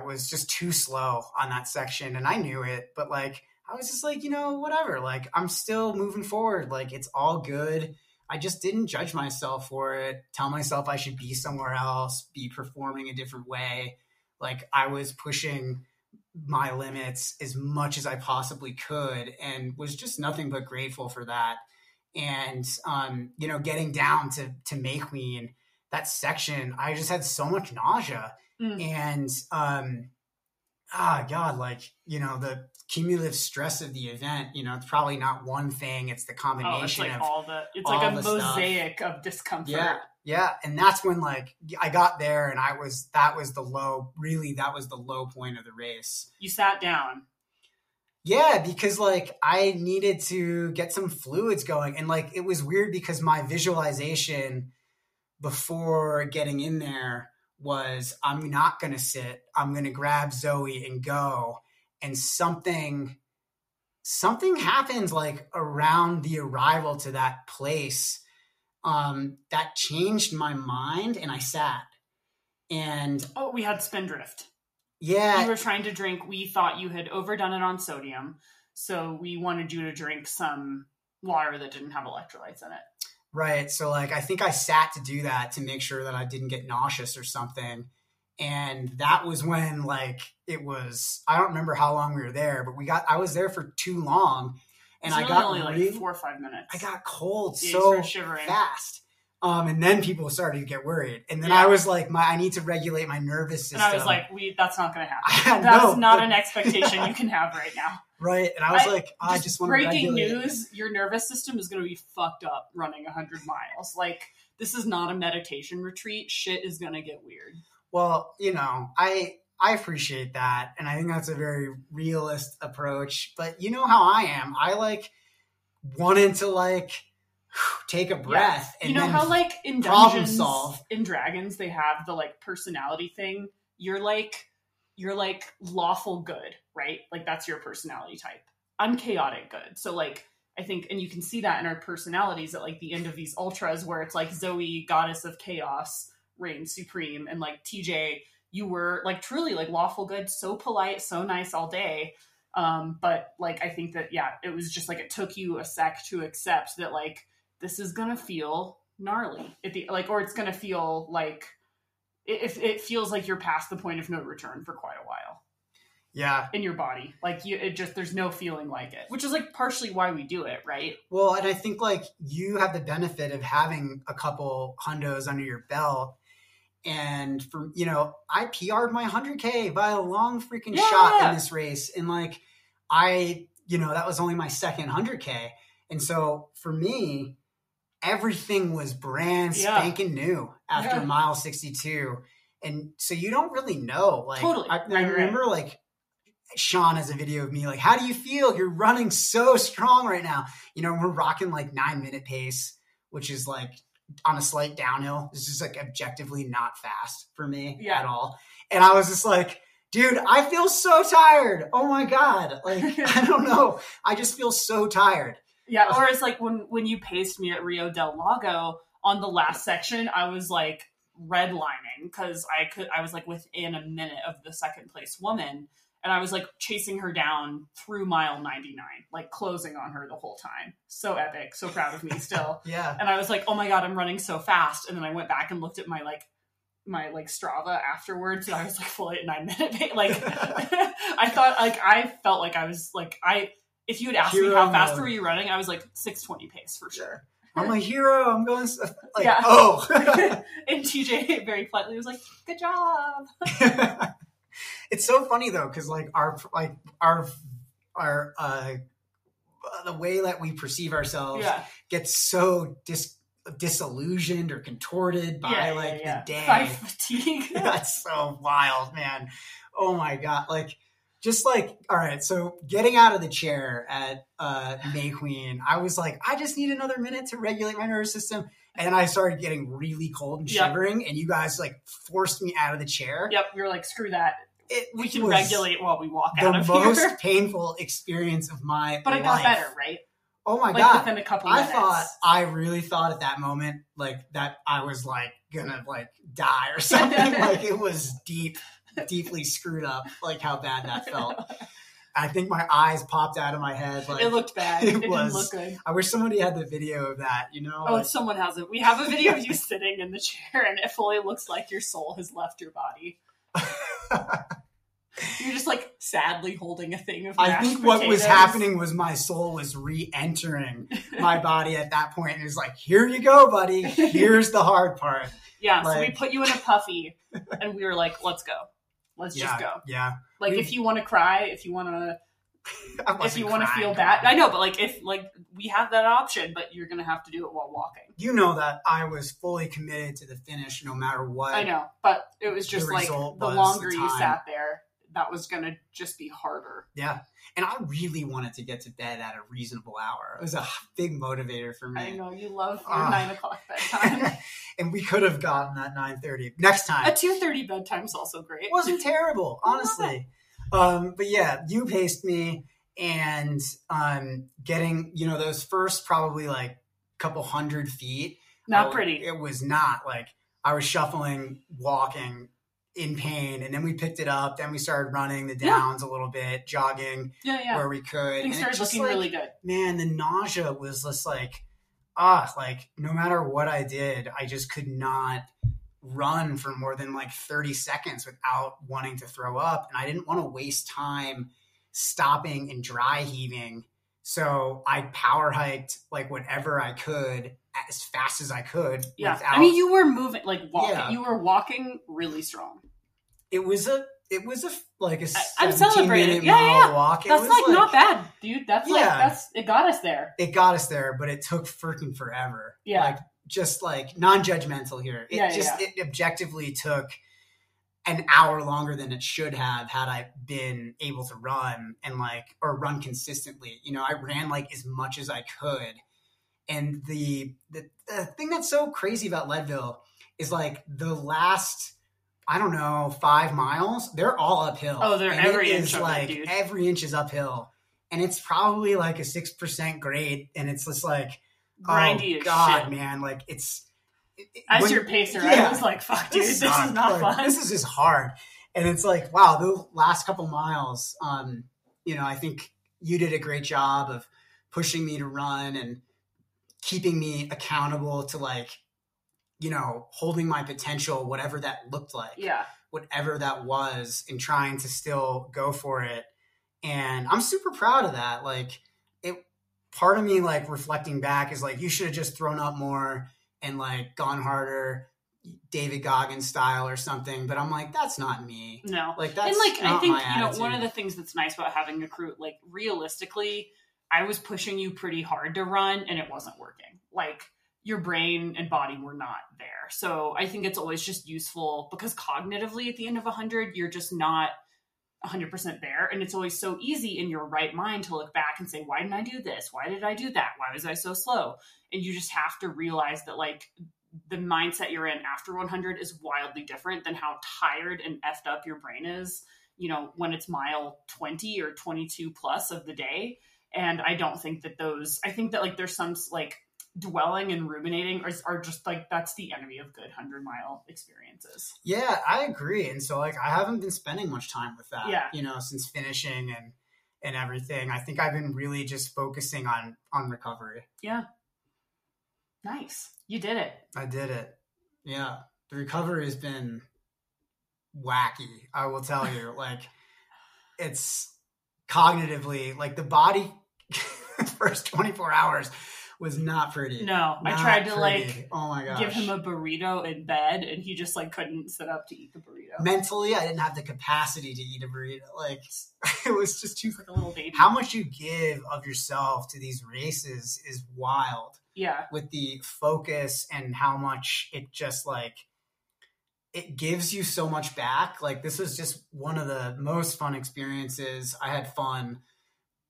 was just too slow on that section. And I knew it, but like, I was just like, you know, whatever, like I'm still moving forward. Like it's all good. I just didn't judge myself for it. Tell myself I should be somewhere else, be performing a different way. Like I was pushing my limits as much as I possibly could, and was just nothing but grateful for that. And, you know, getting down to Mayqueen, that section, I just had so much nausea. And, God, like, you know, the cumulative stress of the event, you know, it's probably not one thing. It's the combination of it's like a mosaic stuff of discomfort. Yeah. Yeah. And that's when like I got there, and that was the low point of the race. You sat down. Yeah. Because like I needed to get some fluids going, and like, it was weird because my visualization before getting in there was, I'm not going to sit. I'm going to grab Zoe and go. And something happens like around the arrival to that place that changed my mind. And I sat, And oh, we had Spindrift. Yeah. You were trying to drink. We thought you had overdone it on sodium. So we wanted you to drink some water that didn't have electrolytes in it. Right. So like, I think I sat to do that to make sure that I didn't get nauseous or something. And that was when like, it was, I don't remember how long we were there, but I was there for too long. And I got only like 4 or 5 minutes. I got cold so fast. And then people started to get worried. And then I was like, I need to regulate my nervous system. And I was like, that's not going to happen. That's not an expectation you can have right now. Right. And I was like, I just want to regulate. Breaking news, your nervous system is going to be fucked up running 100 miles. Like, this is not a meditation retreat. Shit is going to get weird. Well, you know, I appreciate that. And I think that's a very realist approach. But you know how I am. I like wanted to like take a breath. Yeah. And you know how like in Dungeons and Dragons, they have the like personality thing. You're like lawful good, right? Like that's your personality type. I'm chaotic good. So like, I think, and you can see that in our personalities at like the end of these ultras where it's like Zoe, goddess of chaos, reigns supreme. And like TJ, you were like truly like lawful good, so polite, so nice all day. But like, I think that, yeah, it was just like, it took you a sec to accept that like, this is going to feel gnarly or it's going to feel like if it feels like you're past the point of no return for quite a while. Yeah. In your body. Like there's no feeling like it, which is like partially why we do it. Right. Well, and I think like you have the benefit of having a couple hundos under your belt. And for, you know, I PR'd my 100K by a long freaking shot in this race. And like, that was only my second 100K. And so for me, everything was brand spanking new after mile 62. And so you don't really know. Like, totally. I remember like Sean has a video of me, like, how do you feel? You're running so strong right now. You know, we're rocking like 9-minute pace, which is like, on a slight downhill. It's just like objectively not fast for me at all. And I was just like, dude, I feel so tired. Oh my God. Like, I don't know. I just feel so tired. Yeah. Or it's like when you paced me at Rio del Lago on the last section, I was like redlining. Cause I was like within a minute of the second place woman. And I was like chasing her down through mile 99, like closing on her the whole time. So epic. So proud of me still. Yeah. And I was like, oh my God, I'm running so fast. And then I went back and looked at my Strava afterwards. And I was like fully at 9-minute. Like I thought, like, I felt like I was like, if you had asked me how fast were you running, I was like 6:20 pace for sure. I'm a hero. I'm going like, And TJ very politely was like, good job. It's so funny though, because like our the way that we perceive ourselves gets so disillusioned or contorted by the day. By fatigue. That's so wild, man. Oh my God. Like just like, all right. So getting out of the chair at May Queen, I was like, I just need another minute to regulate my nervous system. And I started getting really cold and shivering and you guys like forced me out of the chair. Yep. We were like, screw that. We can regulate while we walk out of here. The most painful experience of my life. But it got better, right? Oh my God. Within a couple minutes. I really thought at that moment, like that I was like gonna like die or something. Like it was deeply screwed up, like how bad that felt. I think my eyes popped out of my head. Like, it looked bad. It didn't look good. I wish somebody had the video of that, you know? Oh, like, someone has it. We have a video of you sitting in the chair and it fully looks like your soul has left your body. You're just like sadly holding a thing of mashed potatoes. I think what was happening was my soul was re-entering my body at that point. And it was like, here you go, buddy. Here's the hard part. Yeah. Like, so we put you in a puffy and we were like, let's go. Let's just go. Yeah. Like if you want to cry, if you want to feel bad, I know, but like, if like we have that option, but you're going to have to do it while walking. You know that I was fully committed to the finish no matter what. I know, but it was just like the longer you sat there, that was going to just be harder. Yeah. And I really wanted to get to bed at a reasonable hour. It was a big motivator for me. I know you love your 9:00 bedtime. And we could have gotten that 9:30 next time. A 2:30 bedtime's also great. It wasn't terrible, honestly. But yeah, you paced me and, getting, you know, those first probably like couple hundred feet. Not pretty. It was not like I was shuffling, walking, in pain, and then we picked it up. Then we started running the downs a little bit, jogging where we could. Things started looking really good. Man, the nausea was just like, no matter what I did, I just could not run for more than like 30 seconds without wanting to throw up. And I didn't want to waste time stopping and dry heaving. So I power hiked like whatever I could as fast as I could. Yeah. Without, I mean, you were moving, like walking, you were walking really strong. It was like a 17-minute walk. It was like not bad, dude. It got us there. It got us there, but it took freaking forever. Yeah. Just non-judgmental here. It objectively took an hour longer than it should have had I been able to run and run consistently. You know, I ran as much as I could. And the thing that's so crazy about Leadville is the last, 5 miles, they're all uphill. Oh, they're every inch uphill, dude. Every inch is uphill. And it's probably a 6% grade. And it's just grindy as God, shit. Man. As your pacer, I was fuck, dude, this is not fun. This is just hard. And it's wow, the last couple miles, I think you did a great job of pushing me to run and keeping me accountable to holding my potential, whatever that looked like. Yeah. Whatever that was, and trying to still go for it. And I'm super proud of that. Part of me reflecting back is you should have just thrown up more and gone harder, David Goggins style or something. But I'm that's not me. No. I think, one of the things that's nice about having a crew, realistically, I was pushing you pretty hard to run and it wasn't working. Your brain and body were not there. So I think it's always just useful because cognitively at the end of 100, you're just not 100% there. And it's always so easy in your right mind to look back and say, why didn't I do this? Why did I do that? Why was I so slow? And you just have to realize that the mindset you're in after 100 is wildly different than how tired and effed up your brain is, when it's mile 20 or 22 plus of the day. And I don't think that I think that there's some dwelling and ruminating are just that's the enemy of good 100-mile experiences. Yeah, I agree. And so I haven't been spending much time with that, since finishing and everything. I think I've been really just focusing on recovery. Yeah. Nice. You did it. I did it. Yeah. The recovery has been wacky. I will tell you, it's cognitively, the body first 24 hours was not pretty. No, I tried to oh my gosh, give him a burrito in bed and he just couldn't sit up to eat the burrito. Mentally, I didn't have the capacity to eat a burrito. It was just too a little baby. How much you give of yourself to these races is wild. Yeah. With the focus and how much it just it gives you so much back. This was just one of the most fun experiences. I had fun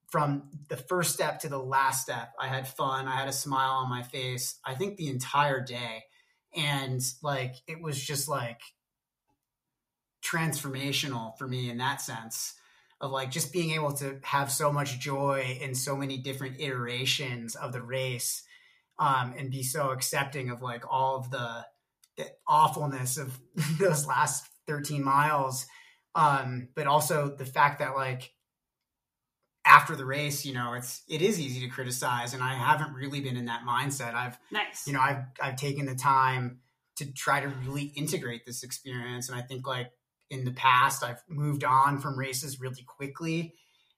from the first step to the last step. I had fun. I had a smile on my face, I think the entire day. And it was just transformational for me in that sense of just being able to have so much joy in so many different iterations of the race, and be so accepting of all of the awfulness of those last 13 miles. But also the fact that after the race, it is easy to criticize. And I haven't really been in that mindset. I've taken the time to try to really integrate this experience. And I think in the past, I've moved on from races really quickly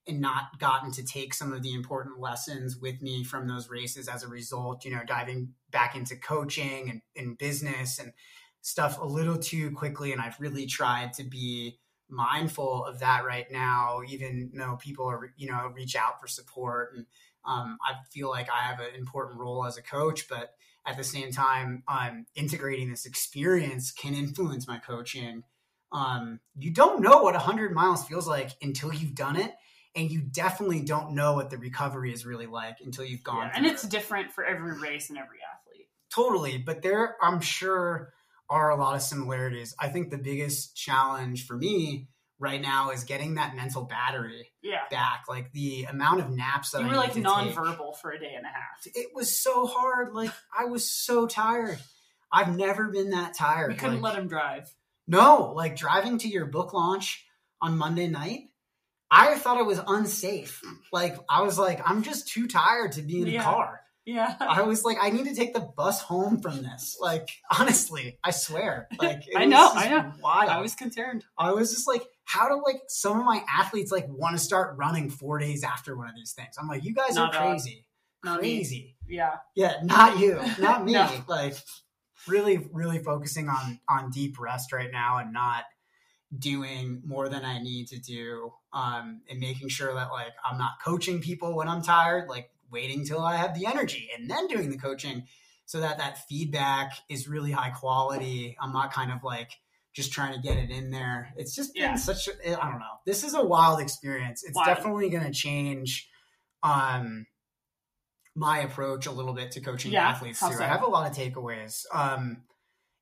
and not gotten to take some of the important lessons with me from those races as a result, diving back into coaching and business and stuff a little too quickly. And I've really tried to be mindful of that right now, even though people are, reach out for support. And I feel I have an important role as a coach, but at the same time, integrating this experience can influence my coaching. You don't know what 100 miles feels like until you've done it. And you definitely don't know what the recovery is really like until you've gone through. And it's different for every race and every athlete. Totally. But there, I'm sure, are a lot of similarities. I think the biggest challenge for me right now is getting that mental battery back. The amount of naps that I need to nonverbal take for a day and a half. It was so hard. I was so tired. I've never been that tired. You couldn't let him drive. No, like driving to your book launch on Monday night, I thought it was unsafe. Like, I was like, I'm just too tired to be in a car. Yeah. I was like, I need to take the bus home from this. Like, honestly, I swear. Like, it I know. Wild. I was concerned. I was just like, how do like some of my athletes like want to start running 4 days after one of these things? I'm like, you guys are crazy. Not crazy. Me. Yeah. Yeah. Not you. Not me. No. Like really, really focusing on deep rest right now and not doing more than I need to do. And making sure that like, I'm not coaching people when I'm tired, like waiting till I have the energy and then doing the coaching so that that feedback is really high quality. I'm not kind of like just trying to get it in there. It's just been such a, I don't know. This is a wild experience. It's definitely going to change, my approach a little bit to coaching athletes too. So. I have a lot of takeaways.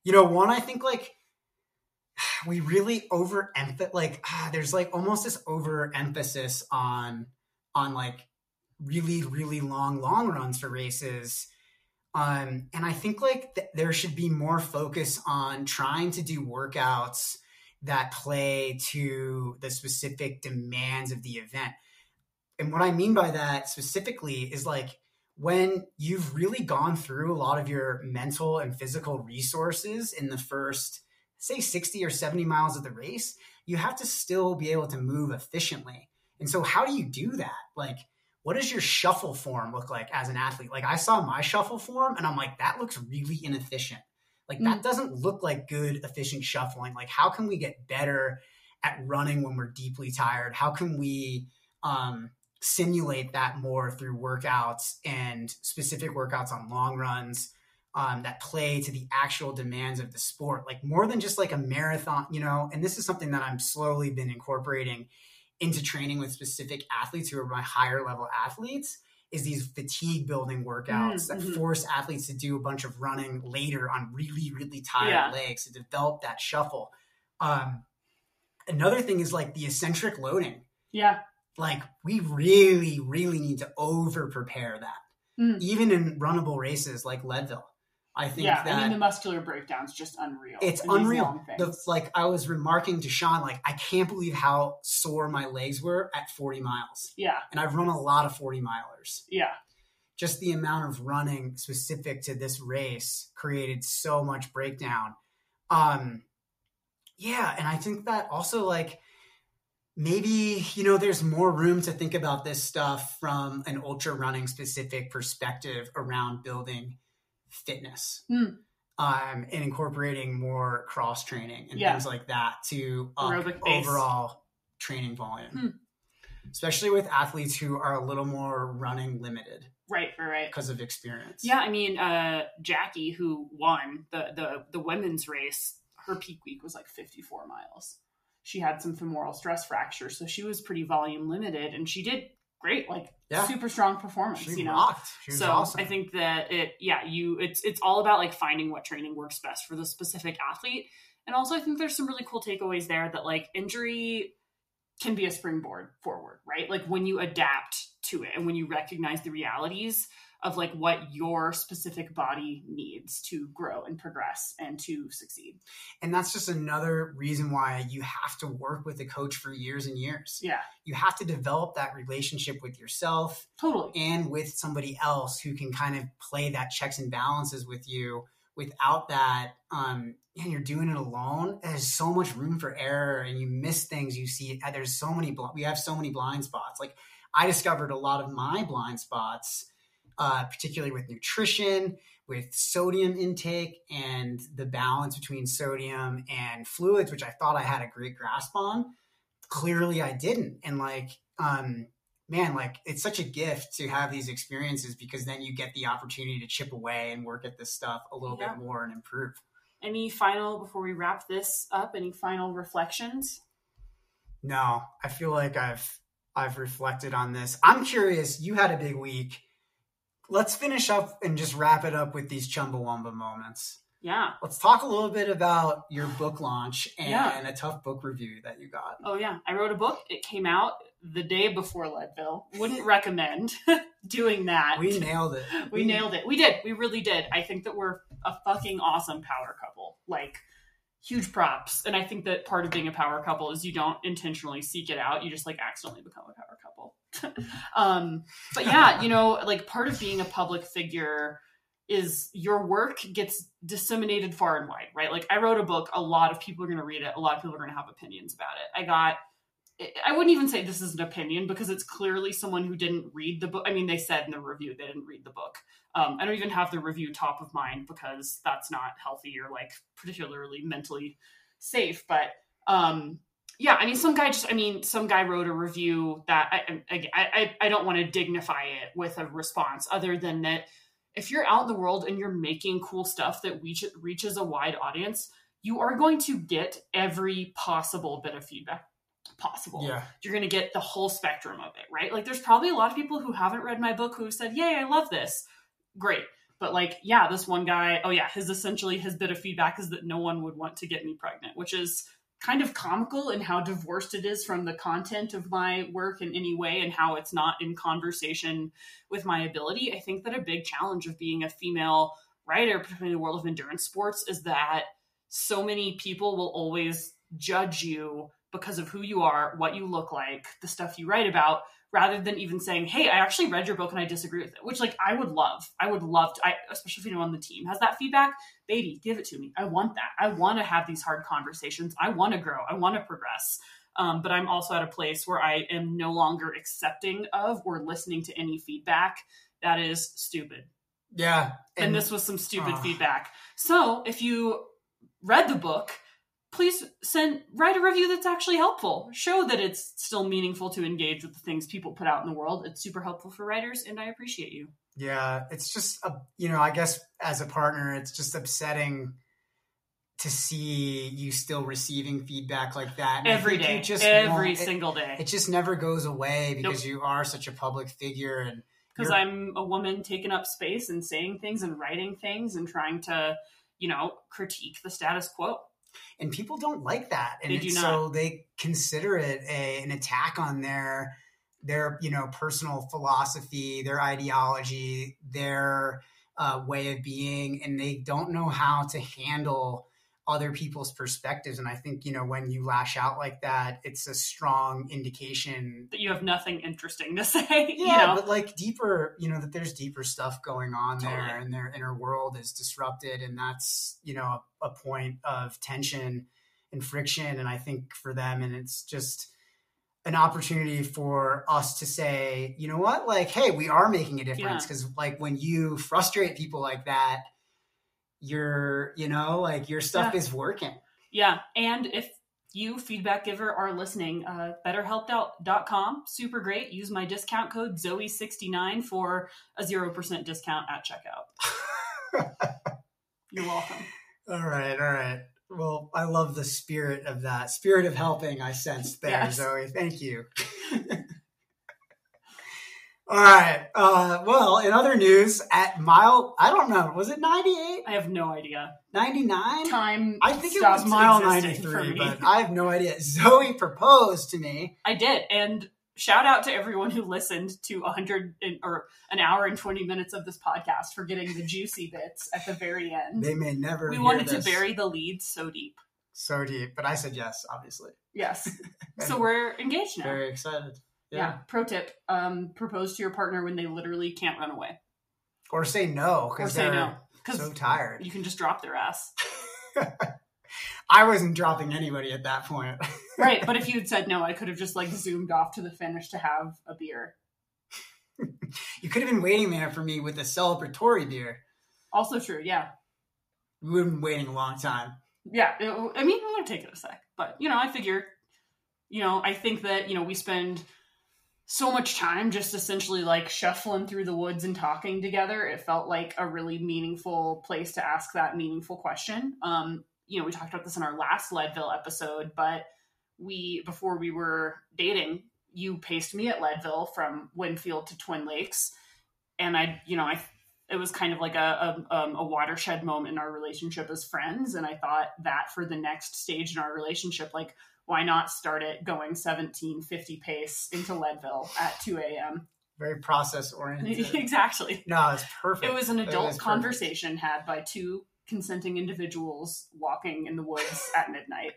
You know, one, I think like we really overemphasize, like there's like almost this overemphasis on like really, really long runs for races. And I think like there should be more focus on trying to do workouts that play to the specific demands of the event. And what I mean by that specifically is like, when you've really gone through a lot of your mental and physical resources in the first, say 60 or 70 miles of the race, you have to still be able to move efficiently. And so how do you do that? Like, what does your shuffle form look like as an athlete? Like I saw my shuffle form and I'm like, that looks really inefficient. Like that doesn't look like good, efficient shuffling. Like how can we get better at running when we're deeply tired? How can we, simulate that more through workouts and specific workouts on long runs that play to the actual demands of the sport, like more than just like a marathon, you know? And this is something that I'm slowly been incorporating into training with specific athletes who are my higher level athletes is these fatigue building workouts that force athletes to do a bunch of running later on really, really tired legs to develop that shuffle. Another thing is like the eccentric loading. Yeah. Like we really, really need to over prepare that even in runnable races like Leadville. I think that I mean, the muscular breakdown's just unreal. It's unreal. Like I was remarking to Sean, like, I can't believe how sore my legs were at 40 miles. Yeah. And I've run a lot of 40 milers. Yeah. Just the amount of running specific to this race created so much breakdown. Yeah. And I think that also like, maybe, you know, there's more room to think about this stuff from an ultra running specific perspective around building fitness and incorporating more cross training and things like that to up overall training volume, especially with athletes who are a little more running limited. Right. Because of experience. Yeah. I mean, Jackie, who won the women's race, her peak week was like 54 miles. She had some femoral stress fracture, so she was pretty volume limited, and she did great, like super strong performance. She rocked. She was awesome. I think that it's all about like finding what training works best for the specific athlete, and also I think there's some really cool takeaways there that like injury can be a springboard forward, right? Like when you adapt to it and when you recognize the realities of like what your specific body needs to grow and progress and to succeed. And that's just another reason why you have to work with a coach for years and years. Yeah. You have to develop that relationship with yourself. Totally. And with somebody else who can kind of play that checks and balances with you. Without that, and you're doing it alone, there's so much room for error and you miss things. You see, there's so many, we have so many blind spots. Like I discovered a lot of my blind spots particularly with nutrition, with sodium intake and the balance between sodium and fluids, which I thought I had a great grasp on. Clearly I didn't. And like, man, like it's such a gift to have these experiences because then you get the opportunity to chip away and work at this stuff a little bit more and improve. Any final, before we wrap this up, any final reflections? No, I feel like I've reflected on this. I'm curious, you had a big week. Let's finish up and just wrap it up with these Chumbawamba moments. Yeah. Let's talk a little bit about your book launch and a tough book review that you got. Oh, yeah. I wrote a book. It came out the day before Leadville. Wouldn't recommend doing that. We nailed it. We nailed it. We did. We really did. I think that we're a fucking awesome power couple. Like, huge props. And I think that part of being a power couple is you don't intentionally seek it out. You just like accidentally become a power couple. But yeah, you know, like part of being a public figure is your work gets disseminated far and wide, right? Like I wrote a book. A lot of people are going to read it. A lot of people are going to have opinions about it. I wouldn't even say this is an opinion because it's clearly someone who didn't read the book. I mean, they said in the review, they didn't read the book. I don't even have the review top of mind because that's not healthy or like particularly mentally safe. But yeah, I mean, some guy wrote a review that I don't want to dignify it with a response other than that if you're out in the world and you're making cool stuff that reaches a wide audience, you are going to get every possible bit of feedback possible. Yeah. You're going to get the whole spectrum of it, right? Like there's probably a lot of people who haven't read my book who said, yay, I love this. Great. But like, yeah, this one guy, oh yeah, his bit of feedback is that no one would want to get me pregnant, which is kind of comical in how divorced it is from the content of my work in any way and how it's not in conversation with my ability. I think that a big challenge of being a female writer, particularly in the world of endurance sports, is that so many people will always judge you because of who you are, what you look like, the stuff you write about, rather than even saying, hey, I actually read your book and I disagree with it, which like I would love to, especially if anyone on the team has that feedback, baby, give it to me. I want that. I want to have these hard conversations. I want to grow. I want to progress. But I'm also at a place where I am no longer accepting of or listening to any feedback that is stupid. Yeah. And this was some stupid feedback. So if you read the book, please write a review that's actually helpful. Show that it's still meaningful to engage with the things people put out in the world. It's super helpful for writers, and I appreciate you. Yeah, it's just, I guess as a partner, it's just upsetting to see you still receiving feedback like that. And every day, single day. It just never goes away because you are such a public figure. And because I'm a woman taking up space and saying things and writing things and trying to, critique the status quo. And people don't like that. And so they consider it an attack on their, personal philosophy, their ideology, their way of being, and they don't know how to handle other people's perspectives. And I think, when you lash out like that, it's a strong indication that you have nothing interesting to say. Yeah, but like deeper, that there's deeper stuff going on there and their inner world is disrupted. And that's, a point of tension and friction. And I think for them, and it's just an opportunity for us to say, you know what, like, hey, we are making a difference. Because like when you frustrate people like that, your stuff is working. Yeah. And if you feedback giver are listening, betterhelp.com, super great. Use my discount code Zoe69 for a 0% discount at checkout. You're welcome. All right. Well, I love the spirit of helping I sensed there, yes. Zoe. Thank you. All right. Well, in other news, at mile, I don't know, was it 98? I have no idea. 99? Time. I think it was mile 93, but I have no idea. Zoe proposed to me. I did. And shout out to everyone who listened to 1 hour and 20 minutes of this podcast for getting the juicy bits at the very end. They may never hear this. We wanted to bury the lead so deep. So deep. But I said yes, obviously. Yes. So we're engaged now. Very excited. Yeah. Pro tip, propose to your partner when they literally can't run away. Or say no, because they're so tired. You can just drop their ass. I wasn't dropping anybody at that point. Right, but if you had said no, I could have just like zoomed off to the finish to have a beer. You could have been waiting there for me with a celebratory beer. Also true, yeah. We would have been waiting a long time. Yeah, it would have taken a sec. But, I figure, I think that, we spend so much time just essentially like shuffling through the woods and talking together. It felt like a really meaningful place to ask that meaningful question. We talked about this in our last Leadville episode, but before we were dating, you paced me at Leadville from Winfield to Twin Lakes. And it was kind of like a watershed moment in our relationship as friends. And I thought that for the next stage in our relationship, like, why not start it going 1750 pace into Leadville at 2 a.m.? Very process oriented. Exactly. No, it's perfect. It was an adult conversation had by two consenting individuals walking in the woods at midnight.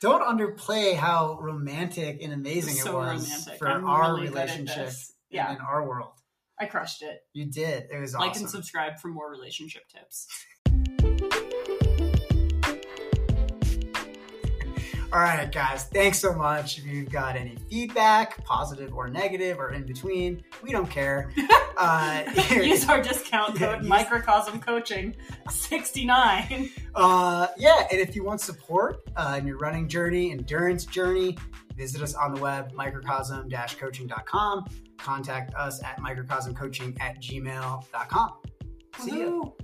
Don't underplay how romantic and amazing it was romantic. For I'm our really relationship yeah. in our world. I crushed it. You did. It was awesome. Like and subscribe for more relationship tips. All right, guys, thanks so much. If you've got any feedback, positive or negative or in between, we don't care. Use our discount code Microcosm Coaching 69. And if you want support in your running journey, endurance journey, visit us on the web, microcosm-coaching.com. Contact us at microcosmcoaching@gmail.com. See you.